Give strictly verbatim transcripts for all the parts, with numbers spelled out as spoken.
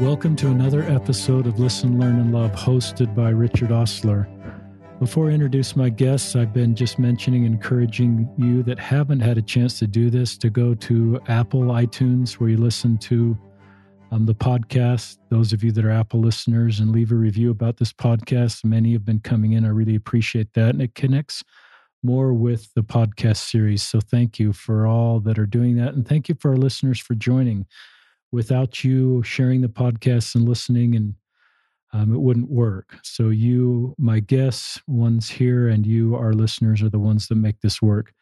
Welcome to another episode of Listen, Learn, and Love, hosted by Richard Osler. Before I introduce my guests, I've been just mentioning, encouraging you that haven't had a chance to do this to go to Apple iTunes, where you listen to um, the podcast. Those of you that are Apple listeners, and leave a review about this podcast. Many have been coming in. I really appreciate that. And it connects more with the podcast series. So thank you for all that are doing that. And thank you for our listeners for joining. Without you sharing the podcast and listening, and Um, it wouldn't work. So you, my guests, ones here, and you, our listeners, are the ones that make this work.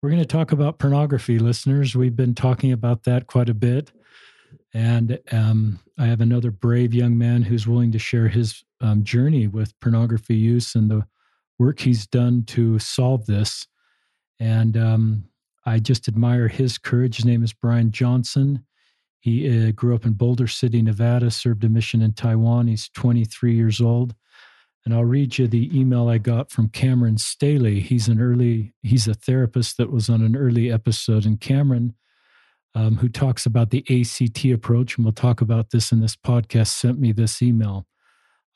We're going to talk about pornography, listeners. We've been talking about that quite a bit. And um, I have another brave young man who's willing to share his um, journey with pornography use and the work he's done to solve this. And um, I just admire his courage. His name is Brian Johnson. He uh, grew up in Boulder City, Nevada, served a mission in Taiwan. He's twenty-three years old. And I'll read you the email I got from Cameron Staley. He's an early, he's a therapist that was on an early episode. And Cameron, um, who talks about the A C T approach, and we'll talk about this in this podcast, sent me this email.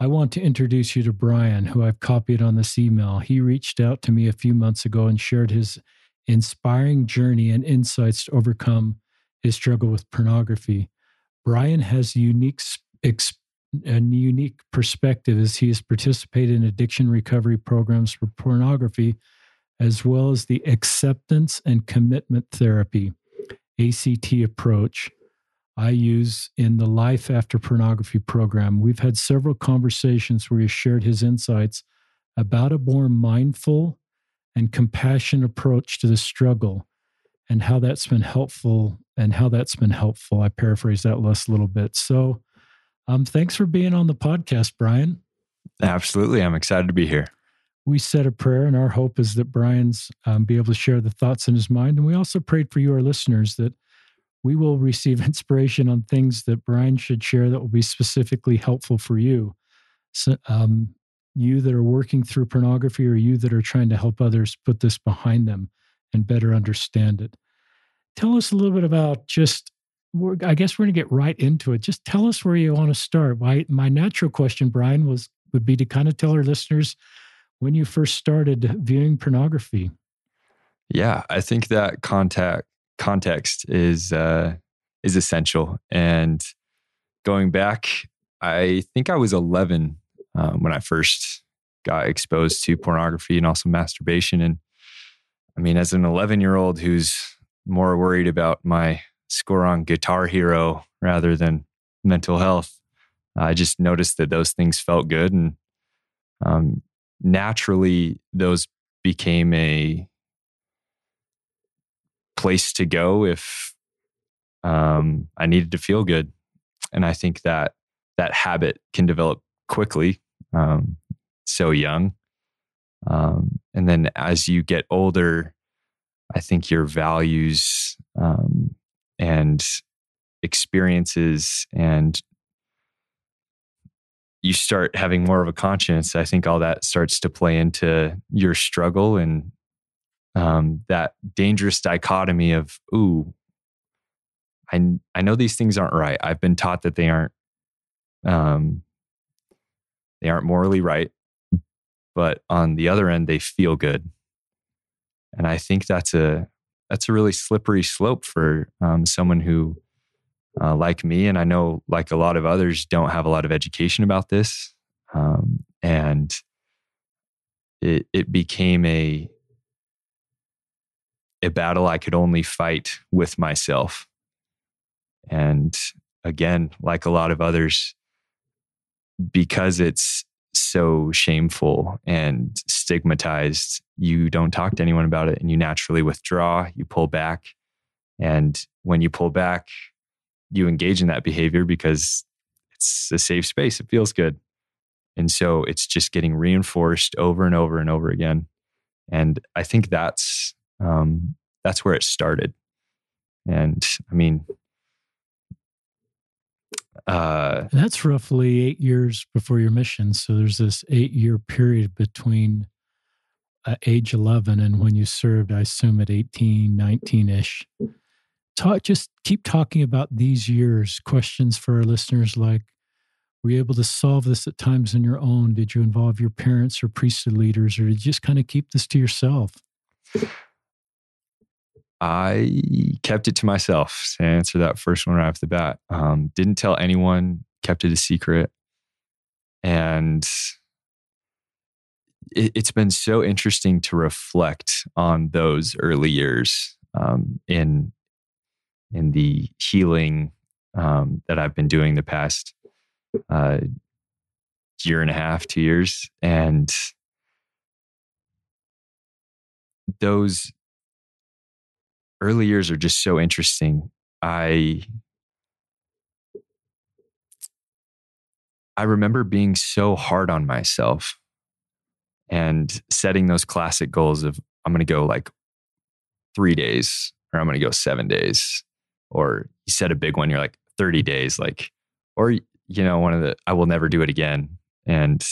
I want to introduce you to Brian, who I've copied on this email. He reached out to me a few months ago and shared his inspiring journey and insights to overcome his struggle with pornography. Brian has a unique, exp- a unique perspective as he has participated in addiction recovery programs for pornography, as well as the Acceptance and Commitment Therapy, A C T approach, I use in the Life After Pornography program. We've had several conversations where he shared his insights about a more mindful and compassionate approach to the struggle, and how that's been helpful, and how that's been helpful. I paraphrase that less a little bit. So um, thanks for being on the podcast, Brian. Absolutely. I'm excited to be here. We said a prayer, and our hope is that Brian's um, be able to share the thoughts in his mind. And we also prayed for you, our listeners, that we will receive inspiration on things that Brian should share that will be specifically helpful for you. So, um, you that are working through pornography, or you that are trying to help others put this behind them and better understand it. Tell us a little bit about just, we're, I guess we're going to get right into it. Just tell us where you want to start. My, my natural question, Brian, was would be to kind of tell our listeners when you first started viewing pornography. Yeah, I think that contact, context is uh, is essential. And going back, I think I was eleven um, when I first got exposed to pornography and also masturbation. And I mean, as an eleven-year-old who's more worried about my score on Guitar Hero rather than mental health, I just noticed that those things felt good. And um, naturally, those became a place to go if um, I needed to feel good. And I think that that habit can develop quickly, um, so young. Um, and then as you get older, I think your values um, and experiences, and you start having more of a conscience. I think all that starts to play into your struggle, and um, that dangerous dichotomy of, ooh, I, I know these things aren't right. I've been taught that they aren't, um, they aren't morally right. But on the other end, they feel good. And I think that's a that's a really slippery slope for um, someone who, uh, like me, and I know like a lot of others, don't have a lot of education about this. Um, and it it became a, a battle I could only fight with myself. And again, like a lot of others, because it's so shameful and stigmatized, you don't talk to anyone about it, and you naturally withdraw, you pull back. And when you pull back, you engage in that behavior because it's a safe space. It feels good. And so it's just getting reinforced over and over and over again. And I think that's, um, that's where it started. And I mean, Uh, that's roughly eight years before your mission. So there's this eight-year period between uh, age eleven and when you served, I assume at eighteen, nineteen-ish. talk, just keep talking about these years, questions for our listeners like, were you able to solve this at times on your own? Did you involve your parents or priesthood leaders, or did you just kind of keep this to yourself? I kept it to myself, to answer that first one right off the bat. Um, didn't tell anyone, kept it a secret. And it, it's been so interesting to reflect on those early years um, in in the healing um, that I've been doing the past uh, year and a half, two years. And those early years are just so interesting. I I remember being so hard on myself and setting those classic goals of I'm going to go like three days or I'm going to go seven days or you set a big one, you're like thirty days like, or, you know, one of the, I will never do it again. And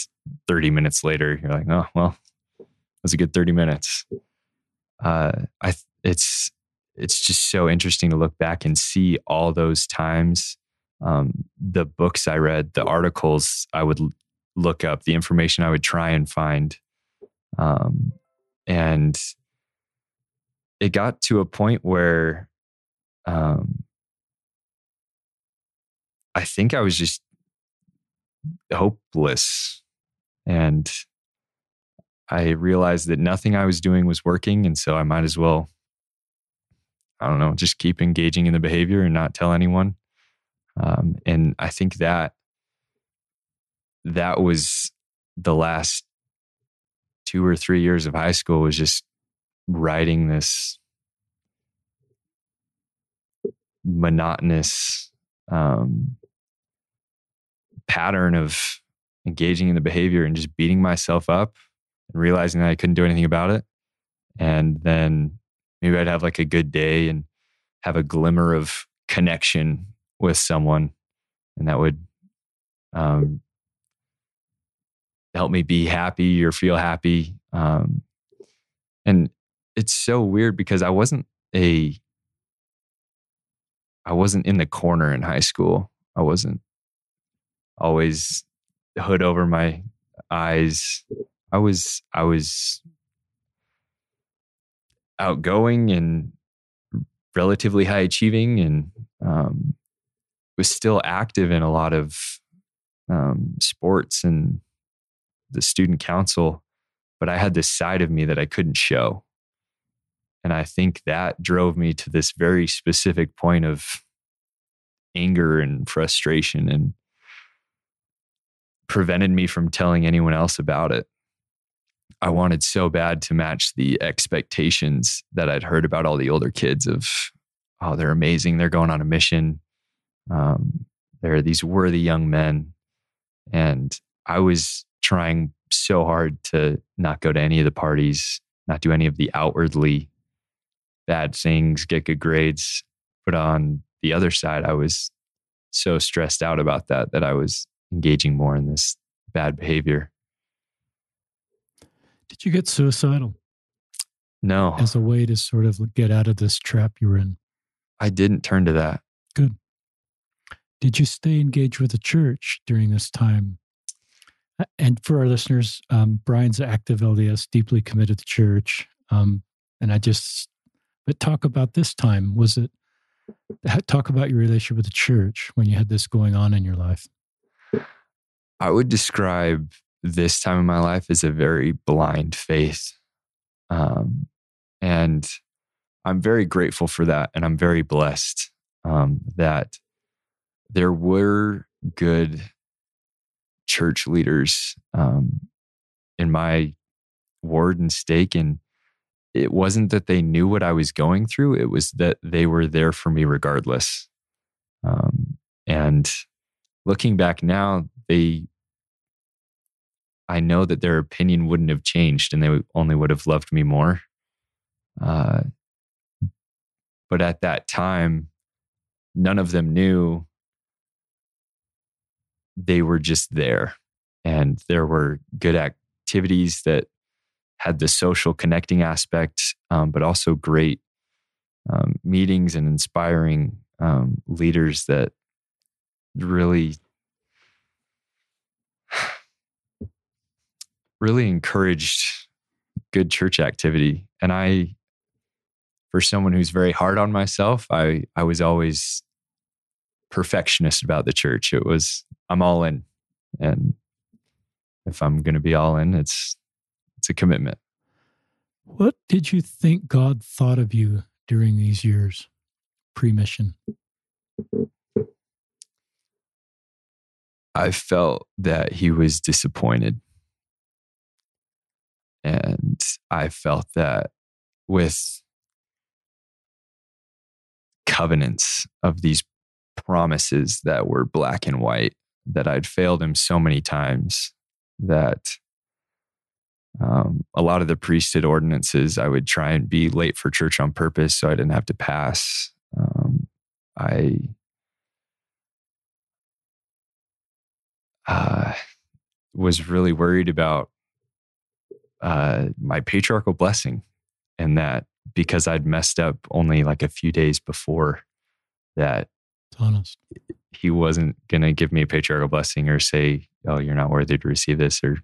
thirty minutes later, you're like, oh, well, that was a good thirty minutes. Uh, I, it's, It's just so interesting to look back and see all those times, um, the books I read, the articles I would l- look up, the information I would try and find. Um, and it got to a point where um, I think I was just hopeless. And I realized that nothing I was doing was working. And so I might as well, I don't know, just keep engaging in the behavior and not tell anyone. Um, and I think that that was the last two or three years of high school, was just riding this monotonous um, pattern of engaging in the behavior and just beating myself up and realizing that I couldn't do anything about it. And then maybe I'd have like a good day and have a glimmer of connection with someone, and that would um, help me be happy or feel happy. Um, and it's so weird because I wasn't a, I wasn't in the corner in high school. I wasn't always hood over my eyes. I was, I was. outgoing and relatively high achieving, and um, was still active in a lot of um, sports and the student council. But I had this side of me that I couldn't show. And I think that drove me to this very specific point of anger and frustration and prevented me from telling anyone else about it. I wanted so bad to match the expectations that I'd heard about all the older kids of, oh, they're amazing. They're going on a mission. Um, they're these worthy young men. And I was trying so hard to not go to any of the parties, not do any of the outwardly bad things, get good grades. But on the other side, I was so stressed out about that, that I was engaging more in this bad behavior. Did you get suicidal? No. As a way to sort of get out of this trap you were in? I didn't turn to that. Good. Did you stay engaged with the church during this time? And for our listeners, um, Brian's active L D S, deeply committed to church. Um, and I just, but talk about this time. Was it, talk about your relationship with the church when you had this going on in your life. I would describe this time in my life is a very blind faith. Um, and I'm very grateful for that. And I'm very blessed um, that there were good church leaders um, in my ward and stake. And it wasn't that they knew what I was going through. It was that they were there for me regardless. Um, and looking back now, they... I know that their opinion wouldn't have changed and they only would have loved me more. Uh, but at that time, none of them knew. They were just there. And there were good activities that had the social connecting aspect, um, but also great um, meetings and inspiring um, leaders that really, really encouraged good church activity. And I, for someone who's very hard on myself, I, I was always perfectionist about the church. It was, I'm all in. And if I'm going to be all in, it's, it's a commitment. What did you think God thought of you during these years pre-mission? I felt that he was disappointed. And I felt that with covenants of these promises that were black and white, that I'd failed him so many times that um, a lot of the priesthood ordinances, I would try and be late for church on purpose so I didn't have to pass. Um, I uh, was really worried about Uh, my patriarchal blessing, and that because I'd messed up only like a few days before that, honest, he wasn't going to give me a patriarchal blessing or say, oh, you're not worthy to receive this, or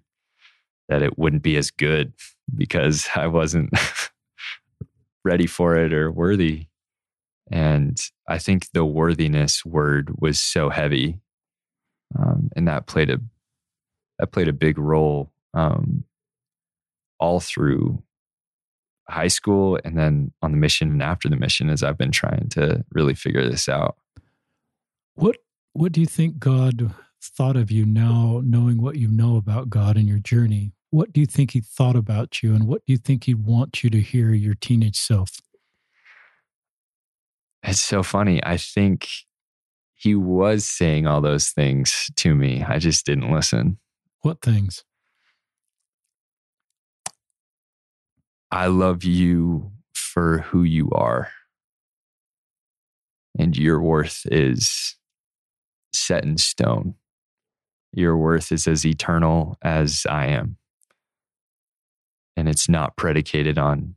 that it wouldn't be as good because I wasn't ready for it or worthy. And I think the worthiness word was so heavy. Um, and that played a, that played a big role. Um, all through high school and then on the mission and after the mission as I've been trying to really figure this out. What what do you think God thought of you now, knowing what you know about God and your journey? What do you think he thought about you, and what do you think he'd want you to hear your teenage self? It's so funny. I think he was saying all those things to me. I just didn't listen. What things? I love you for who you are, and your worth is set in stone. Your worth is as eternal as I am, and it's not predicated on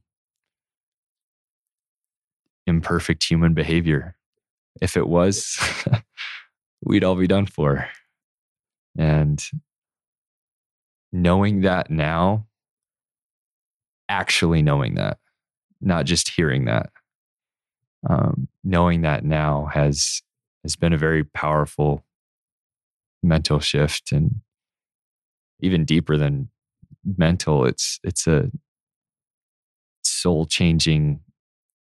imperfect human behavior. If it was, we'd all be done for. And knowing that now, actually knowing that, not just hearing that, um, knowing that now has has been a very powerful mental shift, and even deeper than mental, it's it's a soul changing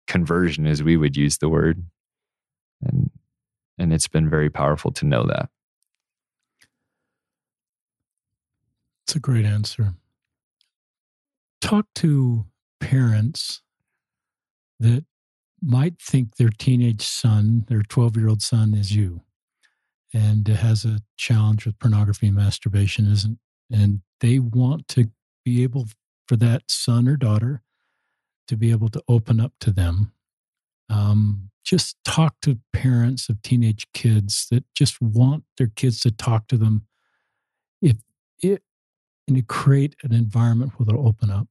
conversion, as we would use the word, and and it's been very powerful to know that. It's a great answer. Talk to parents that might think their teenage son, their twelve-year-old son, is you, and has a challenge with pornography and masturbation, isn't, and they want to be able for that son or daughter to be able to open up to them. Um, just talk to parents of teenage kids that just want their kids to talk to them, if it and to create an environment where they'll open up.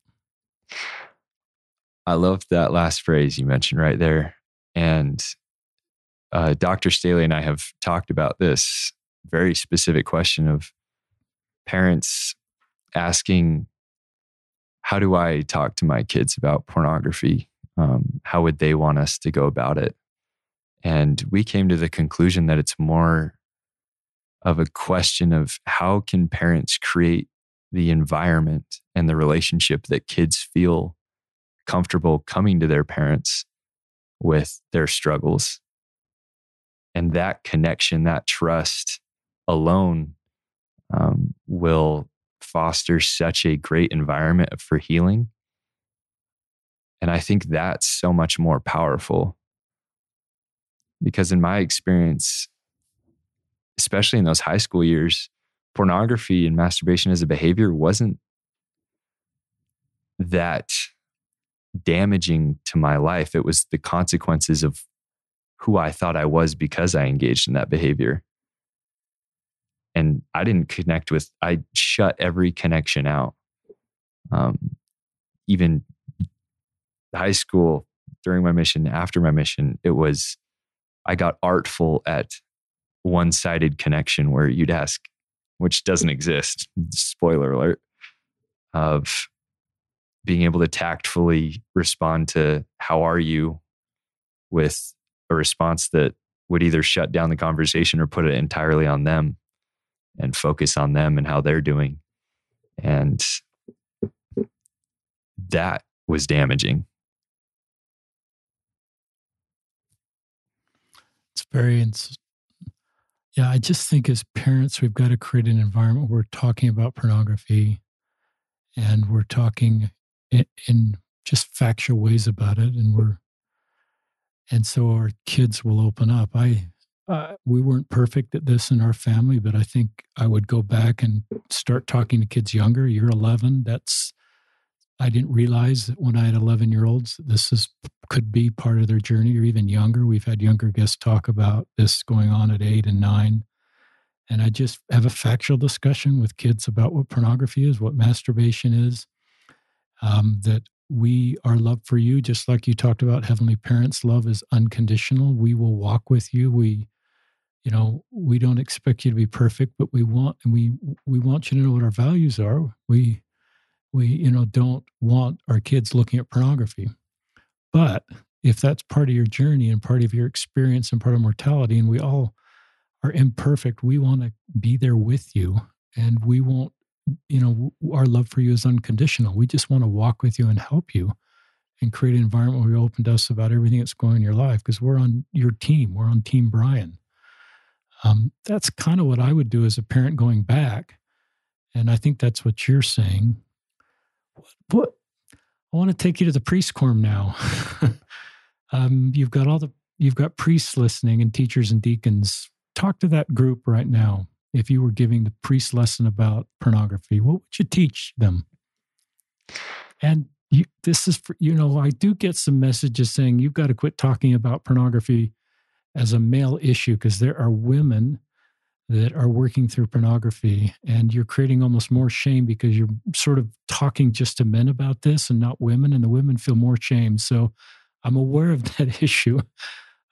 I love that last phrase you mentioned right there. And uh, Doctor Staley and I have talked about this very specific question of parents asking, how do I talk to my kids about pornography? Um, how would they want us to go about it? And we came to the conclusion that it's more of a question of how can parents create the environment and the relationship that kids feel comfortable coming to their parents with their struggles. And that connection, that trust alone um, will foster such a great environment for healing. And I think that's so much more powerful, because in my experience, especially in those high school years, pornography and masturbation as a behavior wasn't that damaging to my life. It was the consequences of who I thought I was because I engaged in that behavior. And I didn't connect with, I shut every connection out. Um, even high school, during my mission, after my mission, it was, I got artful at one-sided connection where you'd ask, which doesn't exist, spoiler alert, of being able to tactfully respond to how are you with a response that would either shut down the conversation or put it entirely on them and focus on them and how they're doing. And that was damaging. It's very, yeah, I just think as parents, we've got to create an environment where we're talking about pornography and we're talking in, in just factual ways about it. And we're, and so our kids will open up. I, Uh, we weren't perfect at this in our family, but I think I would go back and start talking to kids younger. You're eleven. That's, I didn't realize that when I had eleven year olds, this is, could be part of their journey, or even younger. We've had younger guests talk about this going on at eight and nine. And I just have a factual discussion with kids about what pornography is, what masturbation is, um, that we are loved for you. Just like you talked about Heavenly Parents, love is unconditional. We will walk with you. We, you know, we don't expect you to be perfect, but we want, and we, we want you to know what our values are. We, we, you know, don't want our kids looking at pornography. But if that's part of your journey and part of your experience and part of mortality, and we all are imperfect, we want to be there with you, and we won't, you know, our love for you is unconditional. We just want to walk with you and help you and create an environment where you're open to us about everything that's going on in your life. Cause we're on your team. We're on Team Brian. Um, that's kind of what I would do as a parent going back. And I think that's what you're saying. What, what I want to take you to the priest quorum now. um, you've got all the, you've got priests listening and teachers and deacons. Talk to that group right now. If you were giving the priest lesson about pornography, what would you teach them? And you, this is, for, you know, I do get some messages saying you've got to quit talking about pornography as a male issue, because there are women that are working through pornography, and you're creating almost more shame because you're sort of talking just to men about this and not women, and the women feel more shame. So I'm aware of that issue.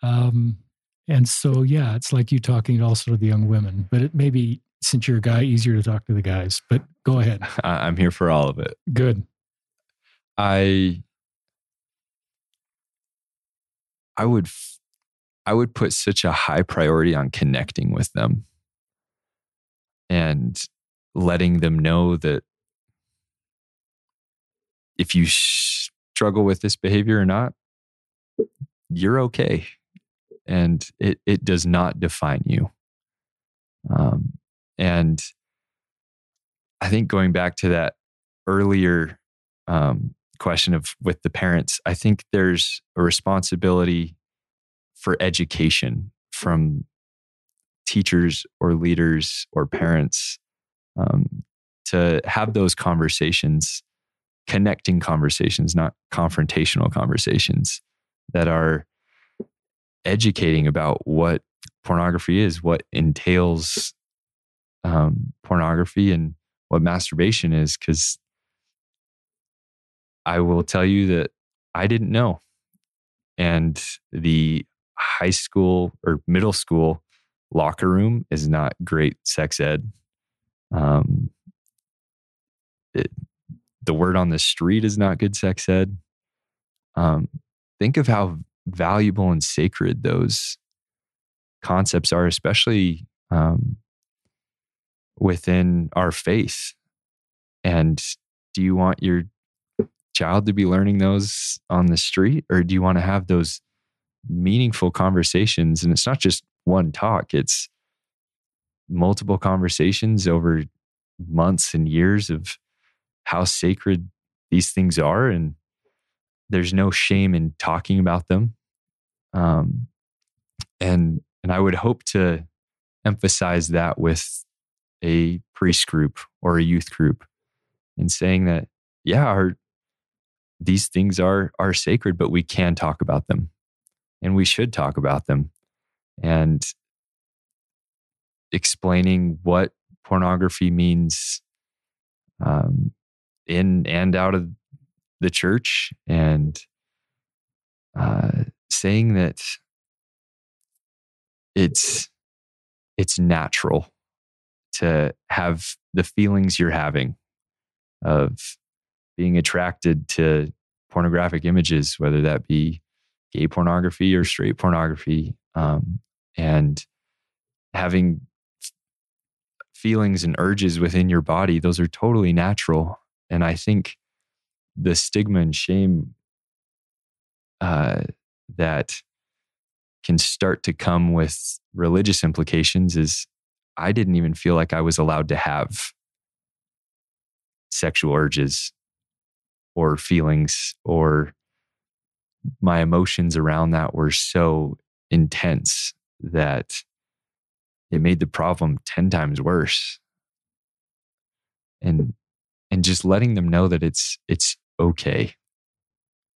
Um, And so, yeah, it's like you talking to also to the young women, but it may be, since you're a guy, easier to talk to the guys, but go ahead. I'm here for all of it. Good. I, I would, I would put such a high priority on connecting with them and letting them know that if you struggle with this behavior or not, you're okay. And it, it does not define you. Um, and I think going back to that earlier um, question of with the parents, I think there's a responsibility for education from teachers or leaders or parents um, to have those conversations, connecting conversations, not confrontational conversations that are educating about what pornography is, what entails um, pornography, and what masturbation is. Because I will tell you that I didn't know. And the high school or middle school locker room is not great sex ed. Um, it, the word on the street is not good sex ed. Um, think of how valuable and sacred those concepts are, especially um, within our faith. And do you want your child to be learning those on the street, or do you want to have those meaningful conversations? And it's not just one talk, it's multiple conversations over months and years of how sacred these things are. And there's no shame in talking about them. Um, and and I would hope to emphasize that with a priest group or a youth group, and saying that, yeah, our, these things are are sacred, but we can talk about them, and we should talk about them. And explaining what pornography means um, in and out of the church, and uh, saying that it's it's natural to have the feelings you're having of being attracted to pornographic images, whether that be gay pornography or straight pornography, um, and having f- feelings and urges within your body, those are totally natural. And I think the stigma and shame uh, that can start to come with religious implications is, I didn't even feel like I was allowed to have sexual urges or feelings, or my emotions around that were so intense that it made the problem ten times worse. And and just letting them know that it's it's okay,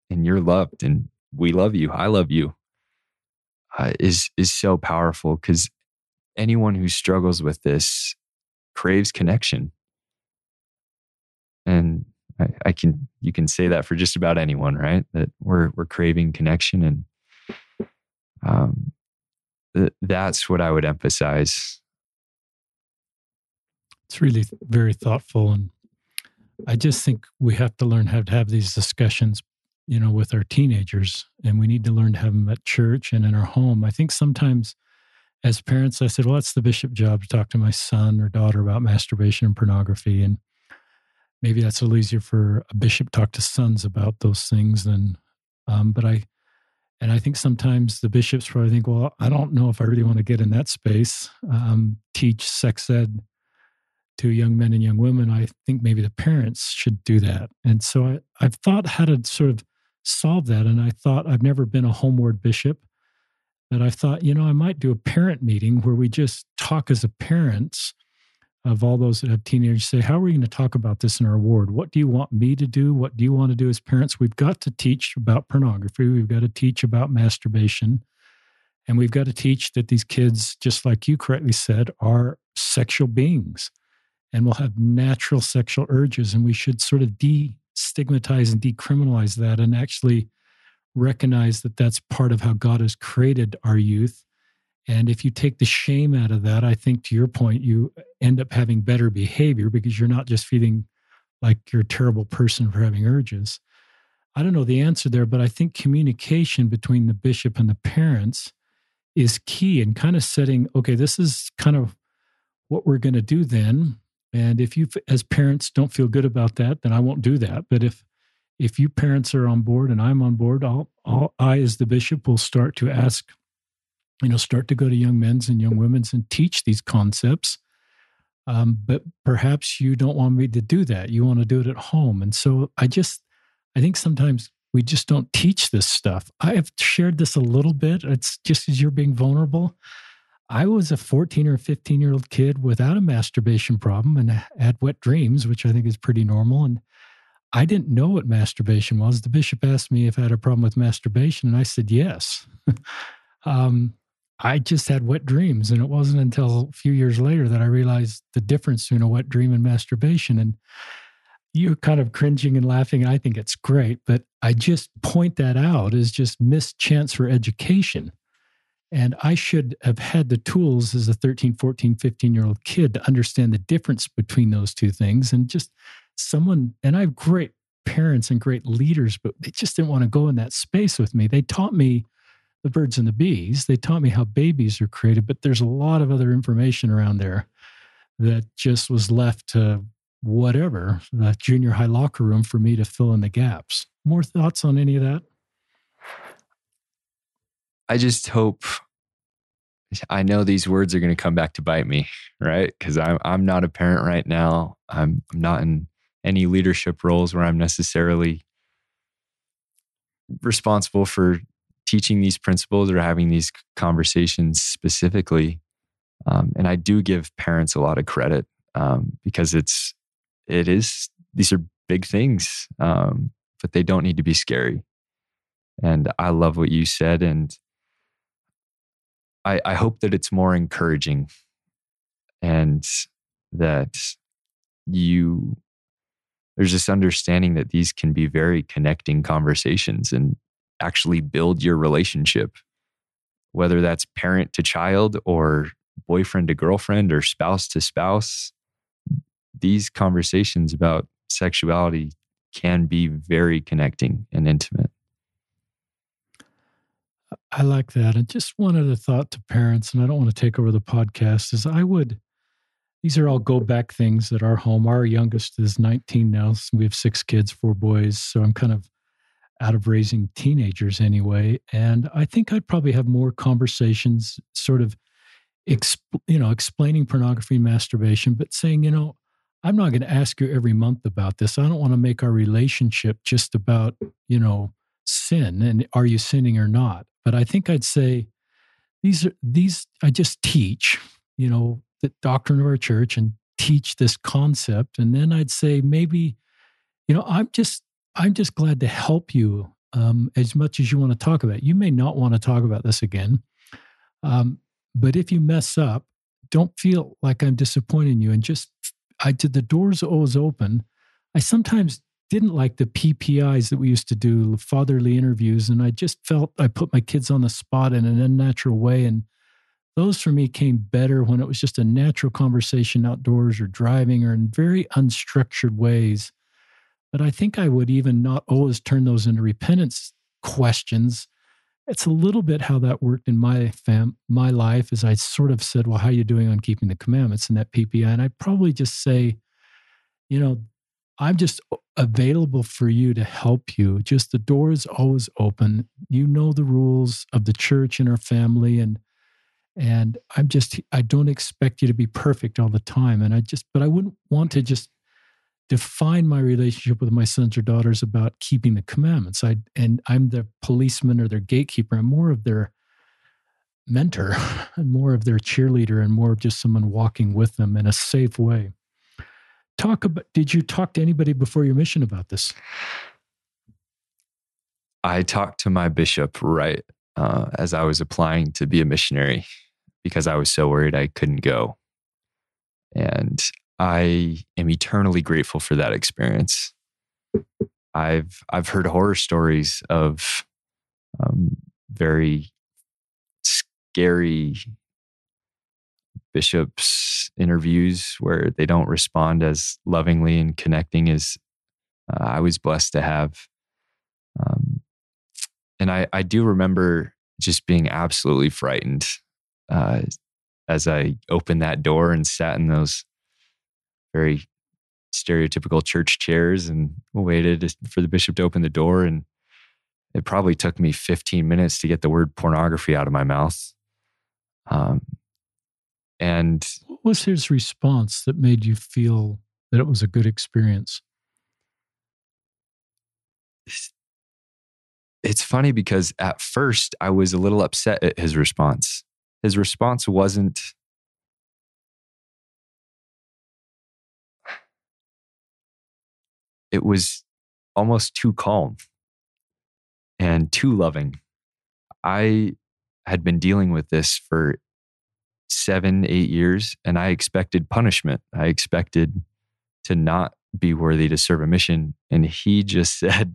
and you're loved, and we love you, I love you, uh, is is so powerful, because anyone who struggles with this craves connection. And I, I can, you can say that for just about anyone, right? That we're we're craving connection, and um, th- that's what I would emphasize. It's really very thoughtful, and I just think we have to learn how to have these discussions, you know, with our teenagers, and we need to learn to have them at church and in our home. I think sometimes, as parents, I said, "Well, that's the bishop's job to talk to my son or daughter about masturbation and pornography," and maybe that's a little easier for a bishop to talk to sons about those things than, um, but I, and I think sometimes the bishops probably think, well, I don't know if I really want to get in that space, um, teach sex ed to young men and young women. I think maybe the parents should do that. And so I, I've thought how to sort of solve that. And I thought, I've never been a homeward bishop, but I thought, you know, I might do a parent meeting where we just talk as a parents of all those that have teenagers, say, how are we going to talk about this in our ward? What do you want me to do? What do you want to do as parents? We've got to teach about pornography. We've got to teach about masturbation. And we've got to teach that these kids, just like you correctly said, are sexual beings and will have natural sexual urges. And we should sort of destigmatize and decriminalize that, and actually recognize that that's part of how God has created our youth. And if you take the shame out of that, I think to your point, you end up having better behavior, because you're not just feeling like you're a terrible person for having urges. I don't know the answer there, but I think communication between the bishop and the parents is key, and kind of setting, okay, this is kind of what we're going to do then. And if you, as parents, don't feel good about that, then I won't do that. But if if you parents are on board and I'm on board, I'll, I'll, I as the bishop will start to ask, you know, start to go to young men's and young women's and teach these concepts. Um, but perhaps you don't want me to do that. You want to do it at home. And so I just, I think sometimes we just don't teach this stuff. I have shared this a little bit. It's just as you're being vulnerable. I was a fourteen or fifteen year old kid without a masturbation problem and had wet dreams, which I think is pretty normal. And I didn't know what masturbation was. The bishop asked me if I had a problem with masturbation, and I said, yes. um, I just had wet dreams, and it wasn't until a few years later that I realized the difference between a wet dream and masturbation. And you're kind of cringing and laughing, and I think it's great, but I just point that out as just missed chance for education. And I should have had the tools as a thirteen, fourteen, fifteen-year-old kid to understand the difference between those two things. And just someone, and I have great parents and great leaders, but they just didn't want to go in that space with me. They taught me the birds and the bees. They taught me how babies are created, but there's a lot of other information around there that just was left to whatever, that junior high locker room for me to fill in the gaps. More thoughts on any of that? I just hope, I know these words are going to come back to bite me, right? Because I'm, I'm not a parent right now. I'm, I'm not in any leadership roles where I'm necessarily responsible for teaching these principles or having these conversations specifically. Um, and I do give parents a lot of credit um, because it's, it is, these are big things, um, but they don't need to be scary. And I love what you said. And I, I hope that it's more encouraging, and that you, there's this understanding that these can be very connecting conversations, and actually build your relationship, whether that's parent to child or boyfriend to girlfriend or spouse to spouse. These conversations about sexuality can be very connecting and intimate. I like that. And just one other thought to parents, and I don't want to take over the podcast, is I would, these are all go back things at our home. Our youngest is nineteen now. So we have six kids, four boys. So I'm kind of out of raising teenagers anyway. And I think I'd probably have more conversations sort of, exp, you know, explaining pornography, masturbation, but saying, you know, I'm not going to ask you every month about this. I don't want to make our relationship just about, you know, sin and are you sinning or not. But I think I'd say these are these, I just teach, you know, the doctrine of our church and teach this concept. And then I'd say maybe, you know, I'm just, I'm just glad to help you um, as much as you want to talk about it. You may not want to talk about this again. Um, but if you mess up, don't feel like I'm disappointing you. And just, I did, the door's always open. I sometimes didn't like the P P Is that we used to do, fatherly interviews. And I just felt I put my kids on the spot in an unnatural way. And those for me came better when it was just a natural conversation outdoors or driving or in very unstructured ways. But I think I would even not always turn those into repentance questions. It's a little bit how that worked in my fam, my life, is I sort of said, well, how are you doing on keeping the commandments in that P P I? And I'd probably just say, you know, I'm just available for you to help you. Just the door is always open. You know the rules of the church and our family. And and I'm just, I don't expect you to be perfect all the time. And I just, but I wouldn't want to just define my relationship with my sons or daughters about keeping the commandments. I and I'm the policeman or their gatekeeper. I'm more of their mentor and more of their cheerleader and more of just someone walking with them in a safe way. Talk about, did you talk to anybody before your mission about this? I talked to my bishop right uh, as I was applying to be a missionary because I was so worried I couldn't go. And I am eternally grateful for that experience. I've I've heard horror stories of um, very scary bishops' interviews where they don't respond as lovingly and connecting as uh, I was blessed to have. Um, and I, I do remember just being absolutely frightened uh, as I opened that door and sat in those very stereotypical church chairs and waited for the bishop to open the door. And it probably took me fifteen minutes to get the word pornography out of my mouth. Um, and what was his response that made you feel that it was a good experience? It's funny because at first I was a little upset at his response. His response wasn't, it was almost too calm and too loving. I had been dealing with this for seven, eight years, and I expected punishment. I expected to not be worthy to serve a mission. And he just said,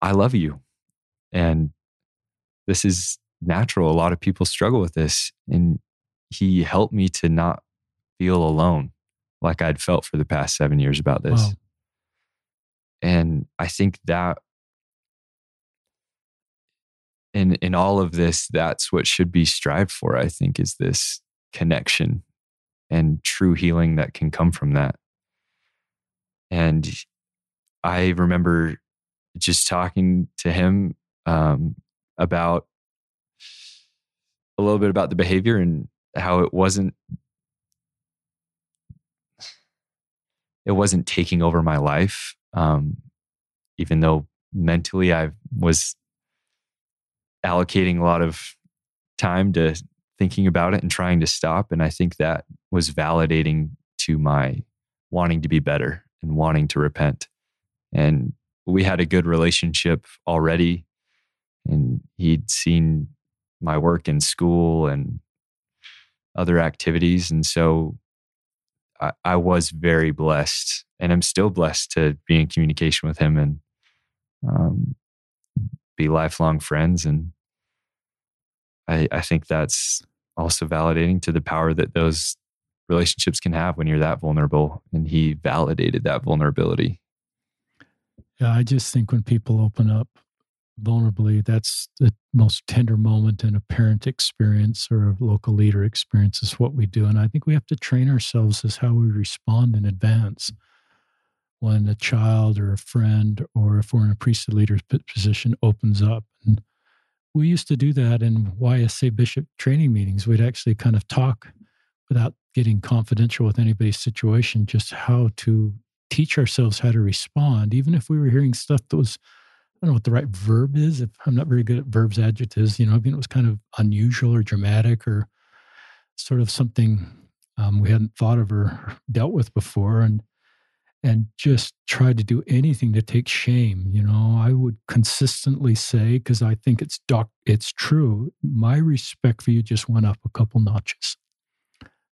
I love you. And this is natural. A lot of people struggle with this. And he helped me to not feel alone like I'd felt for the past seven years about this. Wow. And I think that in in all of this, that's what should be strived for, I think, is this connection and true healing that can come from that. And I remember just talking to him um, about a little bit about the behavior and how it wasn't It wasn't taking over my life, um, even though mentally I was allocating a lot of time to thinking about it and trying to stop. And I think that was validating to my wanting to be better and wanting to repent. And we had a good relationship already. And he'd seen my work in school and other activities. And so I was very blessed, and I'm still blessed to be in communication with him. And um, be lifelong friends. And I, I think that's also validating to the power that those relationships can have when you're that vulnerable. And he validated that vulnerability. Yeah, I just think when people open up vulnerably, that's the most tender moment in a parent experience or a local leader experience is what we do. And I think we have to train ourselves as how we respond in advance. When a child or a friend, or if we're in a priesthood leader's position, opens up. And we used to do that in Y S A bishop training meetings. We'd actually kind of talk without getting confidential with anybody's situation, just how to teach ourselves how to respond, even if we were hearing stuff that was, I don't know what the right verb is. If I'm not very good at verbs, adjectives, you know, I mean, it was kind of unusual or dramatic or sort of something um, we hadn't thought of or dealt with before. And And just tried to do anything to take shame. You know, I would consistently say, because I think it's doc, it's true, my respect for you just went up a couple notches.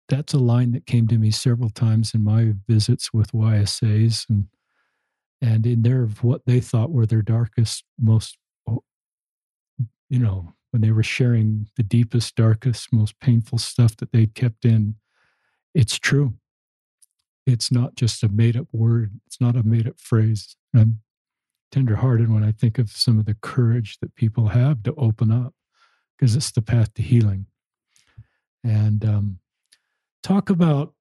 That's a line that came to me several times in my visits with Y S As and and in their what they thought were their darkest, most, you know, when they were sharing the deepest, darkest, most painful stuff that they kept in. It's true. It's not just a made-up word. It's not a made-up phrase. I'm tender-hearted when I think of some of the courage that people have to open up, because it's the path to healing. And um, talk about,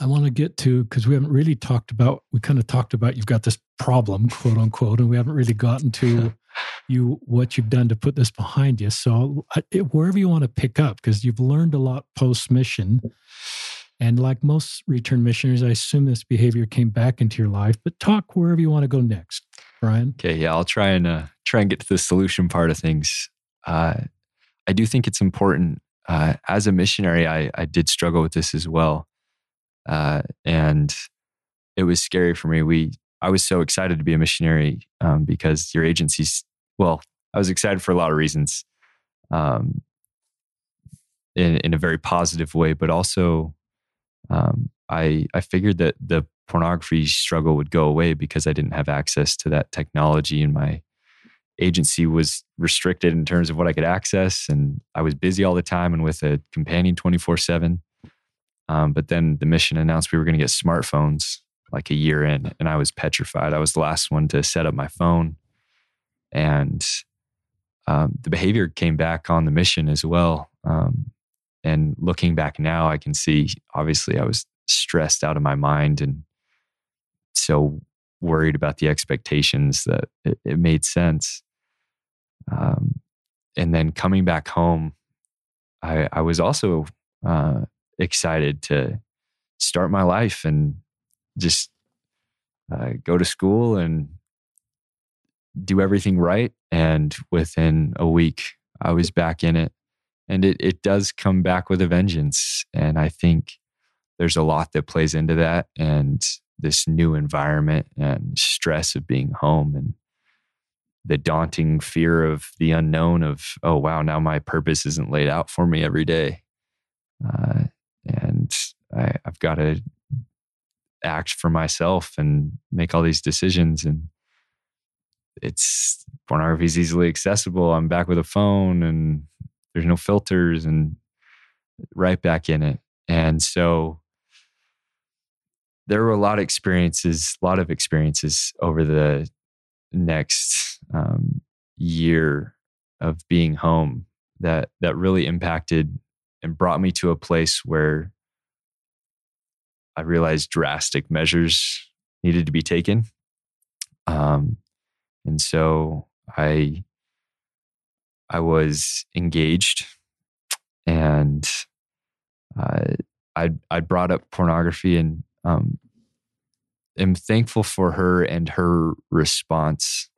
I want to get to, because we haven't really talked about, we kind of talked about you've got this problem, quote-unquote, and we haven't really gotten to you what you've done to put this behind you. So I, it, wherever you want to pick up, because you've learned a lot post-mission. And like most return missionaries, I assume this behavior came back into your life, but talk wherever you want to go next, Brian. Okay, yeah, I'll try and uh, try and get to the solution part of things. Uh, I do think it's important. Uh, as a missionary, I, I did struggle with this as well. Uh, and it was scary for me. We I was so excited to be a missionary um, because your agency's, well, I was excited for a lot of reasons um, in, in a very positive way, but also... Um, I, I figured that the pornography struggle would go away because I didn't have access to that technology, and my agency was restricted in terms of what I could access, and I was busy all the time and with a companion twenty-four seven. Um, but then the mission announced we were going to get smartphones like a year in, and I was petrified. I was the last one to set up my phone, and um, the behavior came back on the mission as well. Um, And looking back now, I can see, obviously, I was stressed out of my mind and so worried about the expectations that it, it made sense. Um, and then coming back home, I, I was also uh, excited to start my life and just uh, go to school and do everything right. And within a week, I was back in it. And it it does come back with a vengeance. And I think there's a lot that plays into that, and this new environment and stress of being home and the daunting fear of the unknown of, oh, wow, now my purpose isn't laid out for me every day. Uh, and I, I've got to act for myself and make all these decisions. And it's pornography is easily accessible. I'm back with a phone and there's no filters, and right back in it. And so there were a lot of experiences, a lot of experiences over the next um, year of being home that, that really impacted and brought me to a place where I realized drastic measures needed to be taken. Um, and so I... I was engaged, and uh, I I brought up pornography, and um, am thankful for her and her response.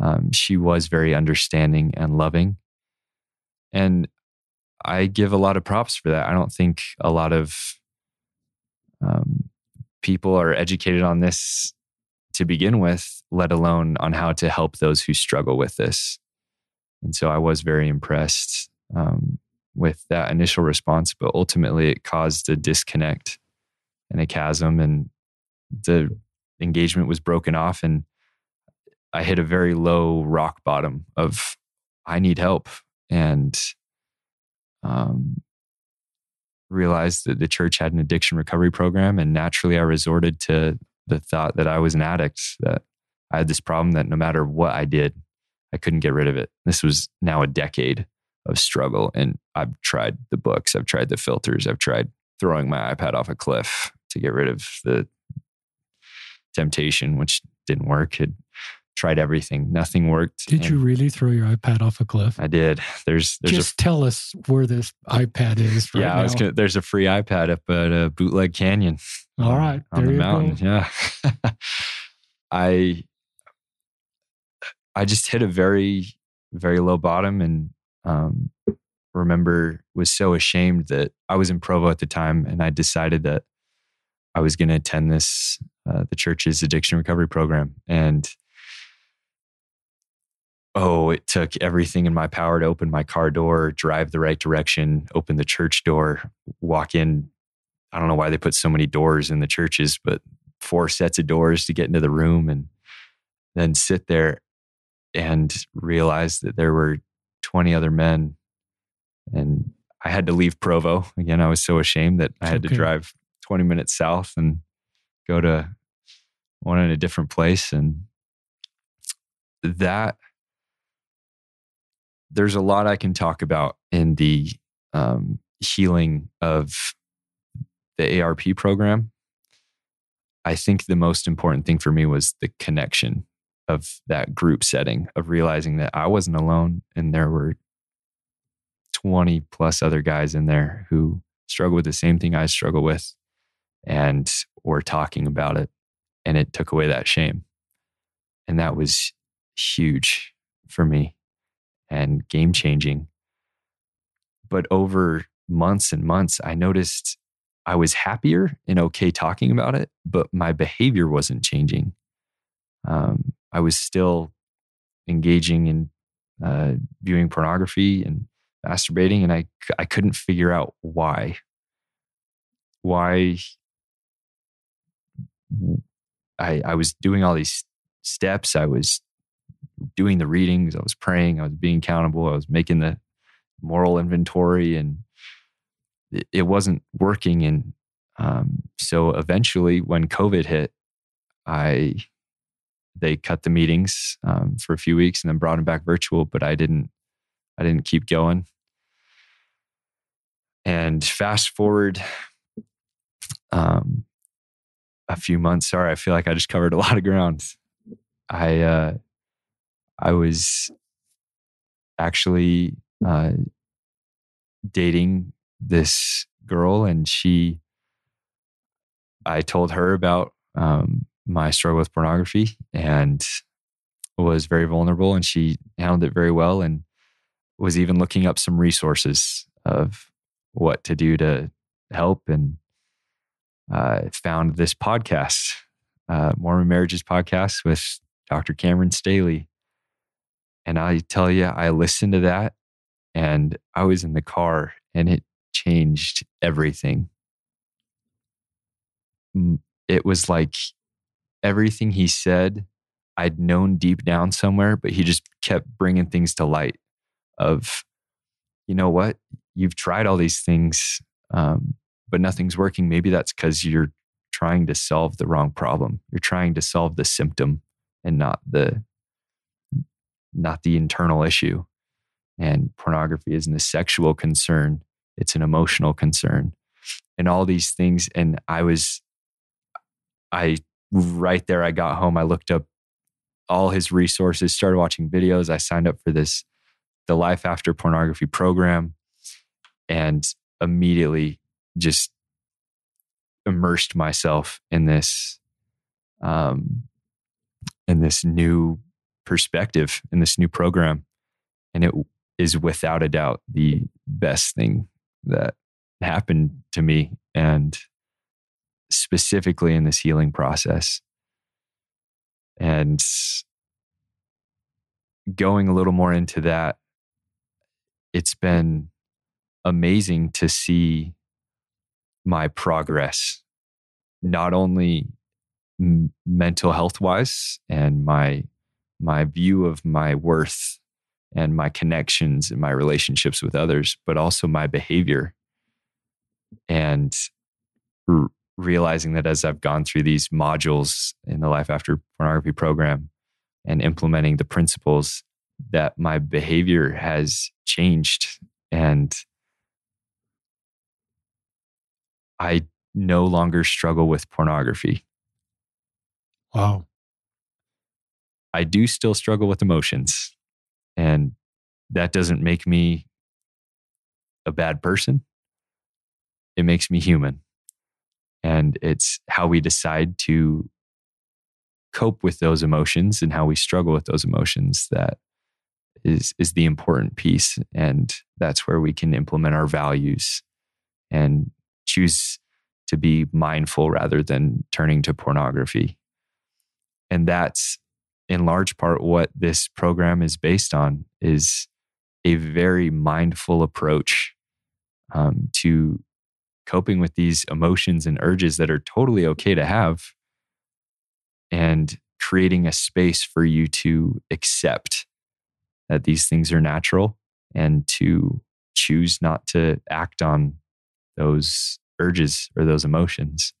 Um, she was very understanding and loving, and I give a lot of props for that. I don't think a lot of um, people are educated on this to begin with, let alone on how to help those who struggle with this. And so I was very impressed um, with that initial response, but ultimately it caused a disconnect and a chasm, and the engagement was broken off. And I hit a very low rock bottom of, I need help. And um, realized that the church had an addiction recovery program. And naturally, I resorted to the thought that I was an addict, that I had this problem that no matter what I did, I couldn't get rid of it. This was now a decade of struggle. And I've tried the books, I've tried the filters, I've tried throwing my iPad off a cliff to get rid of the temptation, which didn't work. It tried everything. Nothing worked. Did you really throw your iPad off a cliff? I did. There's, there's just a, tell us where this iPad is right yeah, now. I was gonna, there's a free iPad up at uh, Bootleg Canyon. All um, right. On there the you mountain. Go. Yeah. I, I just hit a very, very low bottom and um, remember was so ashamed that I was in Provo at the time, and I decided that I was going to attend this, uh, the church's addiction recovery program. And oh, it took everything in my power to open my car door, drive the right direction, open the church door, walk in. I don't know why they put so many doors in the churches, but four sets of doors to get into the room, and then sit there and realize that there were twenty other men. And I had to leave Provo. Again, I was so ashamed that I had okay. to drive twenty minutes south and go to one in a different place. And that, there's a lot I can talk about in the um, healing of the A R P program. I think the most important thing for me was the connection of that group setting, of realizing that I wasn't alone, and there were twenty plus other guys in there who struggle with the same thing I struggle with, and were talking about it, and it took away that shame. And that was huge for me and game changing. But over months and months, I noticed I was happier and okay talking about it, but my behavior wasn't changing. Um, I was still engaging in uh, viewing pornography and masturbating, and I, I couldn't figure out why. Why I, I was doing all these steps. I was doing the readings. I was praying. I was being accountable. I was making the moral inventory, and it, it wasn't working. And um, so eventually when COVID hit, I... they cut the meetings um, for a few weeks and then brought them back virtual, but I didn't, I didn't keep going. And fast forward um, a few months. Sorry, I feel like I just covered a lot of ground. I, uh, I was actually uh, dating this girl, and she, I told her about, um, my struggle with pornography, and was very vulnerable, and she handled it very well, and was even looking up some resources of what to do to help, and uh, found this podcast, uh, Mormon Marriages Podcast with Doctor Cameron Staley. And I tell you, I listened to that, and I was in the car, and it changed everything. It was like everything he said, I'd known deep down somewhere, but he just kept bringing things to light of, you know what, you've tried all these things, um, but nothing's working. Maybe that's because you're trying to solve the wrong problem. You're trying to solve the symptom and not the, not the internal issue. And pornography isn't a sexual concern. It's an emotional concern, and all these things. And I was, I, right there, I got home, I looked up all his resources, started watching videos. I signed up for this, the Life After Pornography program, and immediately just immersed myself in this, um, in this new perspective, in this new program. And it is without a doubt the best thing that happened to me, and specifically in this healing process. And going a little more into that, it's been amazing to see my progress, not only m- mental health wise and my my view of my worth and my connections and my relationships with others, but also my behavior. And r- realizing that as I've gone through these modules in the Life After Pornography program and implementing the principles, that my behavior has changed and I no longer struggle with pornography. Wow. I do still struggle with emotions, and that doesn't make me a bad person. It makes me human. And it's how we decide to cope with those emotions and how we struggle with those emotions that is, is the important piece. And that's where we can implement our values and choose to be mindful rather than turning to pornography. And that's in large part what this program is based on, is a very mindful approach um, to coping with these emotions and urges that are totally okay to have, and creating a space for you to accept that these things are natural and to choose not to act on those urges or those emotions.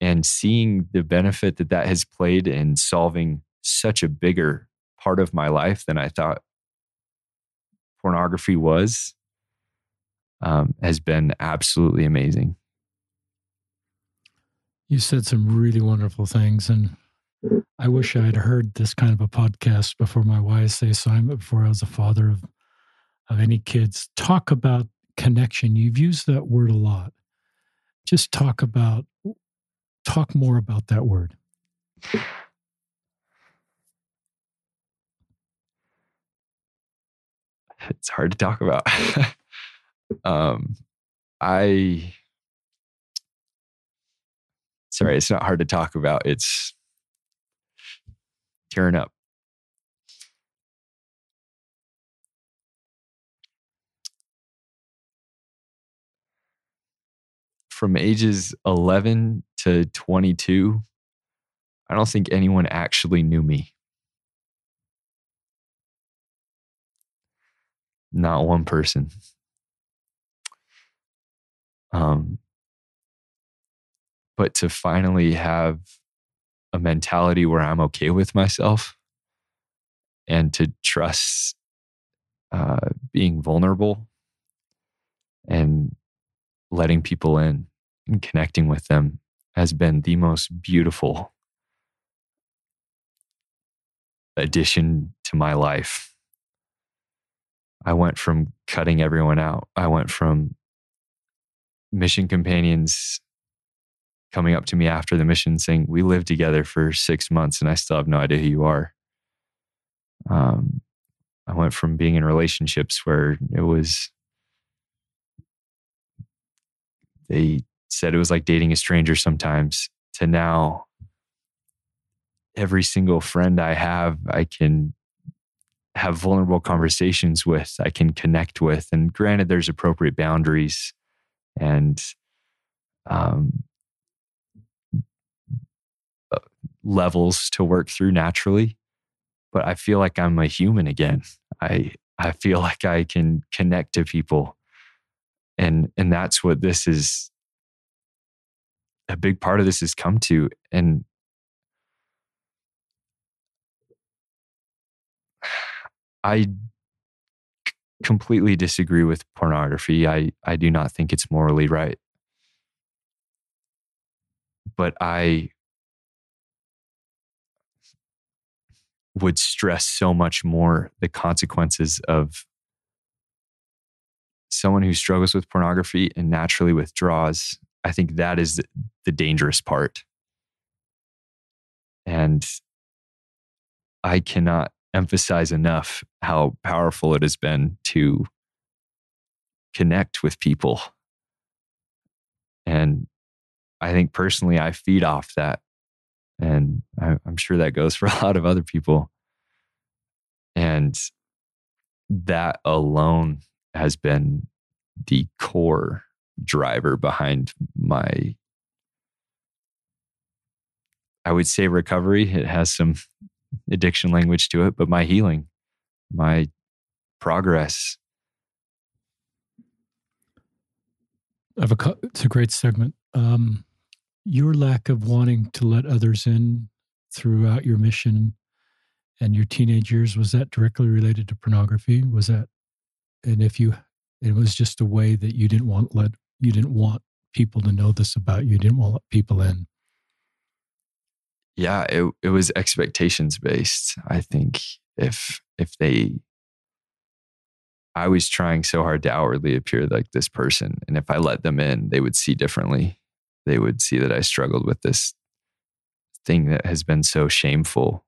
And seeing the benefit that that has played in solving such a bigger part of my life than I thought pornography was, um, has been absolutely amazing. You said some really wonderful things, and I wish I had heard this kind of a podcast before my Y S A assignment, before I was a father of of any kids. Talk about connection. You've used that word a lot. Just talk about, talk more about that word. It's hard to talk about. um, I, sorry, it's not hard to talk about. It's tearing up. From ages eleven to twenty-two, I don't think anyone actually knew me. Not one person. Um, but to finally have a mentality where I'm okay with myself and to trust uh, being vulnerable and letting people in and connecting with them has been the most beautiful addition to my life. I went from cutting everyone out. I went from mission companions coming up to me after the mission saying, we lived together for six months and I still have no idea who you are. Um, I went from being in relationships where it was, they said it was like dating a stranger sometimes, to now every single friend I have, I can have vulnerable conversations with, I can connect with. And granted, there's appropriate boundaries and um, levels to work through naturally, but I feel like I'm a human again. I I feel like I can connect to people. And and that's what this is, a big part of this has come to. And I completely disagree with pornography. I, I do not think it's morally right. But I would stress so much more the consequences of someone who struggles with pornography and naturally withdraws. I think that is the dangerous part. And I cannot emphasize enough how powerful it has been to connect with people. And I think personally, I feed off that. And I, I'm sure that goes for a lot of other people. And that alone has been the core driver behind my, I would say, recovery. It has some addiction language to it, but my healing, my progress. I have a, it's a great segment. Um, your lack of wanting to let others in throughout your mission and your teenage years, was that directly related to pornography? Was that, and if you, it was just a way that you didn't want let you didn't want people to know this about you. You didn't want to let people in. Yeah, it it was expectations based. I think if if they, I was trying so hard to outwardly appear like this person, and if I let them in, they would see differently. They would see that I struggled with this thing that has been so shameful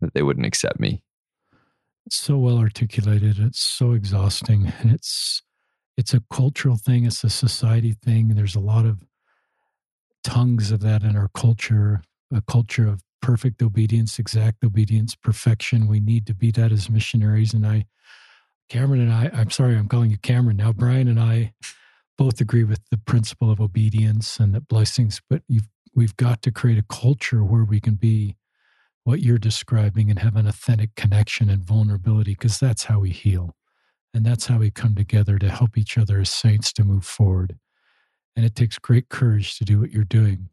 that they wouldn't accept me. It's so well articulated. It's so exhausting, and it's it's a cultural thing. It's a society thing. There's a lot of tongues of that in our culture. A culture of perfect obedience, exact obedience, perfection. We need to be that as missionaries. And I, Cameron and I, I'm sorry, I'm calling you Cameron now. Brian and I both agree with the principle of obedience and the blessings, but you've, we've got to create a culture where we can be what you're describing and have an authentic connection and vulnerability, because that's how we heal. And that's how we come together to help each other as saints to move forward. And it takes great courage to do what you're doing.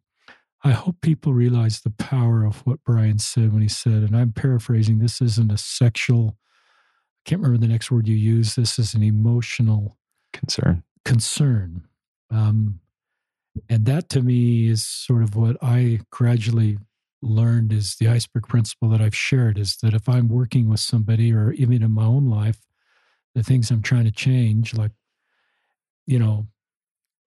I hope people realize the power of what Brian said when he said, and I'm paraphrasing, this isn't a sexual, I can't remember the next word you use, this is an emotional concern. Concern. Um, and that to me is sort of what I gradually learned is the iceberg principle that I've shared, is that if I'm working with somebody or even in my own life, the things I'm trying to change, like, you know,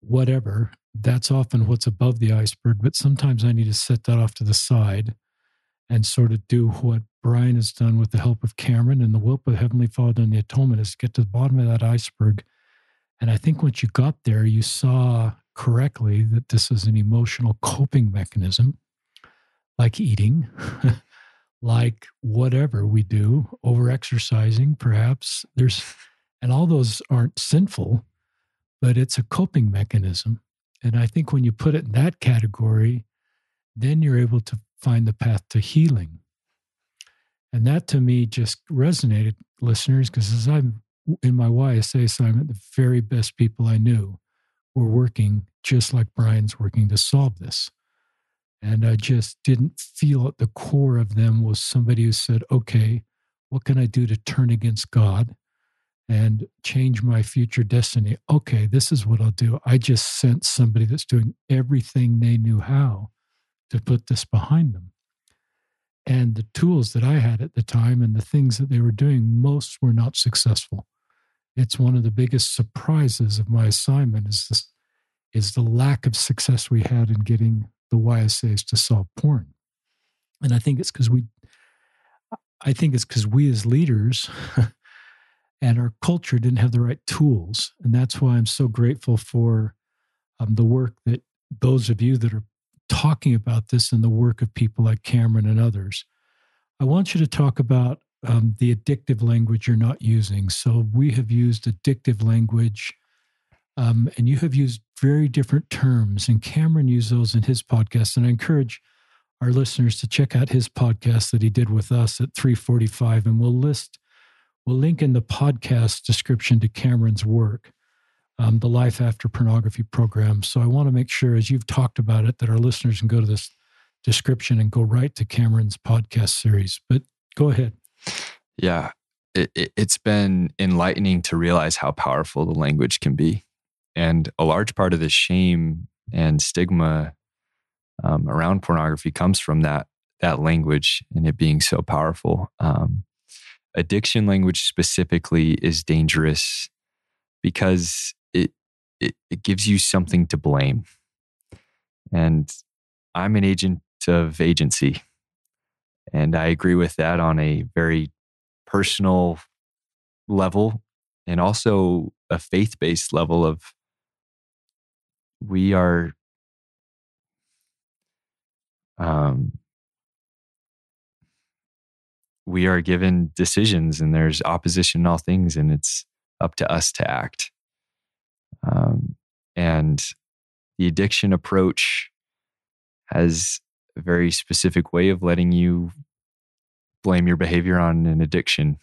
whatever, that's often what's above the iceberg, but sometimes I need to set that off to the side and sort of do what Brian has done with the help of Cameron and the will of Heavenly Father and the atonement, is get to the bottom of that iceberg. And I think once you got there, you saw correctly that this is an emotional coping mechanism, like eating, like whatever we do, over-exercising perhaps. There's, and all those aren't sinful, but it's a coping mechanism. And I think when you put it in that category, then you're able to find the path to healing. And that to me just resonated, listeners, because as I'm in my Y S A assignment, the very best people I knew were working just like Brian's working to solve this. And I just didn't feel at the core of them was somebody who said, okay, what can I do to turn against God and change my future destiny? Okay, this is what I'll do. I just sense somebody that's doing everything they knew how to put this behind them. And the tools that I had at the time and the things that they were doing, most were not successful. It's one of the biggest surprises of my assignment is this, is the lack of success we had in getting the Y S As to solve porn. And I think it's because we, I think it's because we as leaders and our culture didn't have the right tools. And that's why I'm so grateful for um, the work that those of you that are talking about this and the work of people like Cameron and others. I want you to talk about um, the addictive language you're not using. So we have used addictive language, um, and you have used very different terms. And Cameron used those in his podcast. And I encourage our listeners to check out his podcast that he did with us at three forty-five, and we'll list We'll link in the podcast description to Cameron's work, um, the Life After Pornography program. So I want to make sure, as you've talked about it, that our listeners can go to this description and go right to Cameron's podcast series. But go ahead. Yeah, it, it, it's been enlightening to realize how powerful the language can be. And a large part of the shame and stigma um, around pornography comes from that, that language and it being so powerful. Um, Addiction language specifically is dangerous because it, it it gives you something to blame. And I'm an agent of agency. And I agree with that on a very personal level and also a faith-based level of we are... Um, We are given decisions and there's opposition in all things and it's up to us to act. Um, and the addiction approach has a very specific way of letting you blame your behavior on an addiction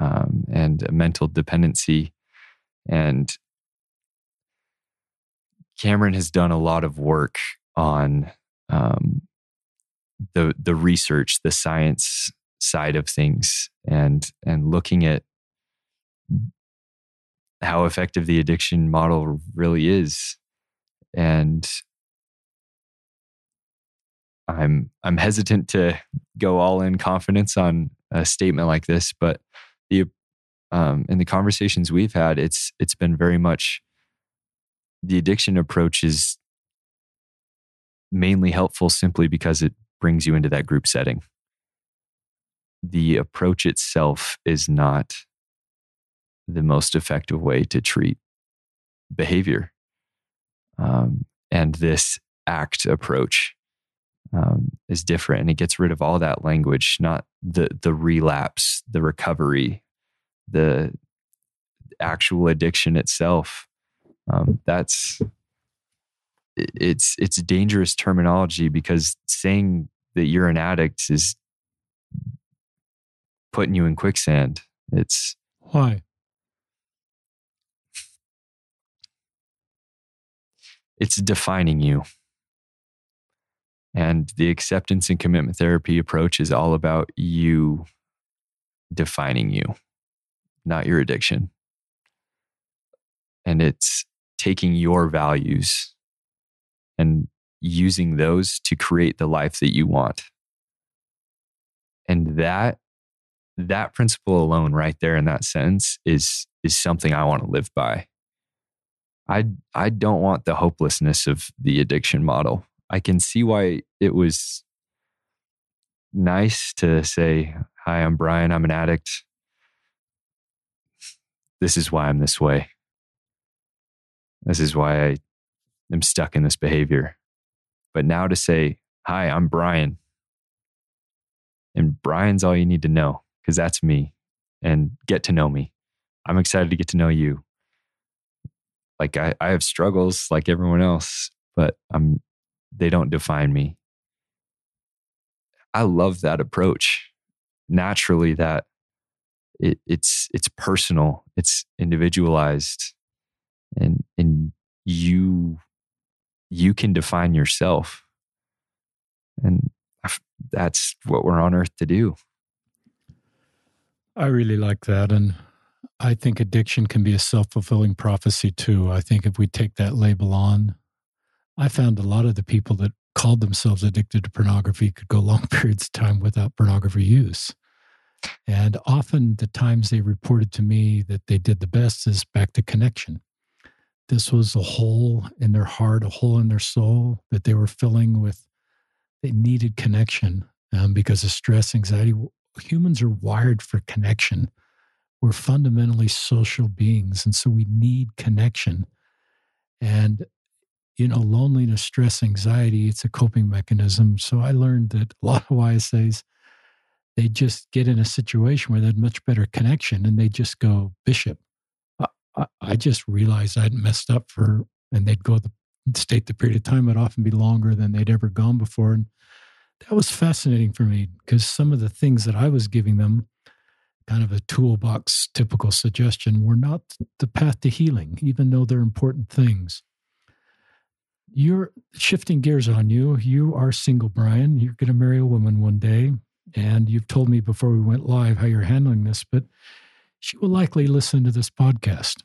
um, and a mental dependency. And Cameron has done a lot of work on um, the the research, the science side of things, and and looking at how effective the addiction model really is. And I'm I'm hesitant to go all in confidence on a statement like this, but the um, in the conversations we've had, it's it's been very much the addiction approach is mainly helpful simply because it brings you into that group setting. The approach itself is not the most effective way to treat behavior. Um, and this ACT approach um, is different, and it gets rid of all that language, not the the relapse, the recovery, the actual addiction itself. Um, that's it's it's dangerous terminology, because saying that you're an addict is putting you in quicksand. It's why it's defining you. And the acceptance and commitment therapy approach is all about you defining you, not your addiction. And it's taking your values and using those to create the life that you want. And that that principle alone right there in that sentence is is something I want to live by. I I don't want the hopelessness of the addiction model. I can see why it was nice to say, "Hi, I'm Brian. I'm an addict. This is why I'm this way. This is why I am stuck in this behavior." But now to say, "Hi, I'm Brian. And Brian's all you need to know, because that's me. And get to know me. I'm excited to get to know you. Like I, I have struggles like everyone else, but I'm, they don't define me." I love that approach. Naturally, that it, it's it's personal, it's individualized, and and you you can define yourself, and that's what we're on earth to do. I really like that, and I think addiction can be a self-fulfilling prophecy too. I think if we take that label on, I found a lot of the people that called themselves addicted to pornography could go long periods of time without pornography use. And often the times they reported to me that they did the best is back to connection. This was a hole in their heart, a hole in their soul that they were filling with. They needed connection um, because of stress, anxiety. Humans are wired for connection. We're fundamentally social beings, and so we need connection. And, you know, loneliness, stress, anxiety, it's a coping mechanism. So I learned that a lot of Y S As, they just get in a situation where they had much better connection, and they just go, "Bishop, I, I just realized I'd messed up for," and they'd go the state the period of time would often be longer than they'd ever gone before. And that was fascinating for me, because some of the things that I was giving them, kind of a toolbox typical suggestion, were not the path to healing, even though they're important things. You're shifting gears on you. You are single, Brian. You're going to marry a woman one day. And you've told me before we went live how you're handling this, but she will likely listen to this podcast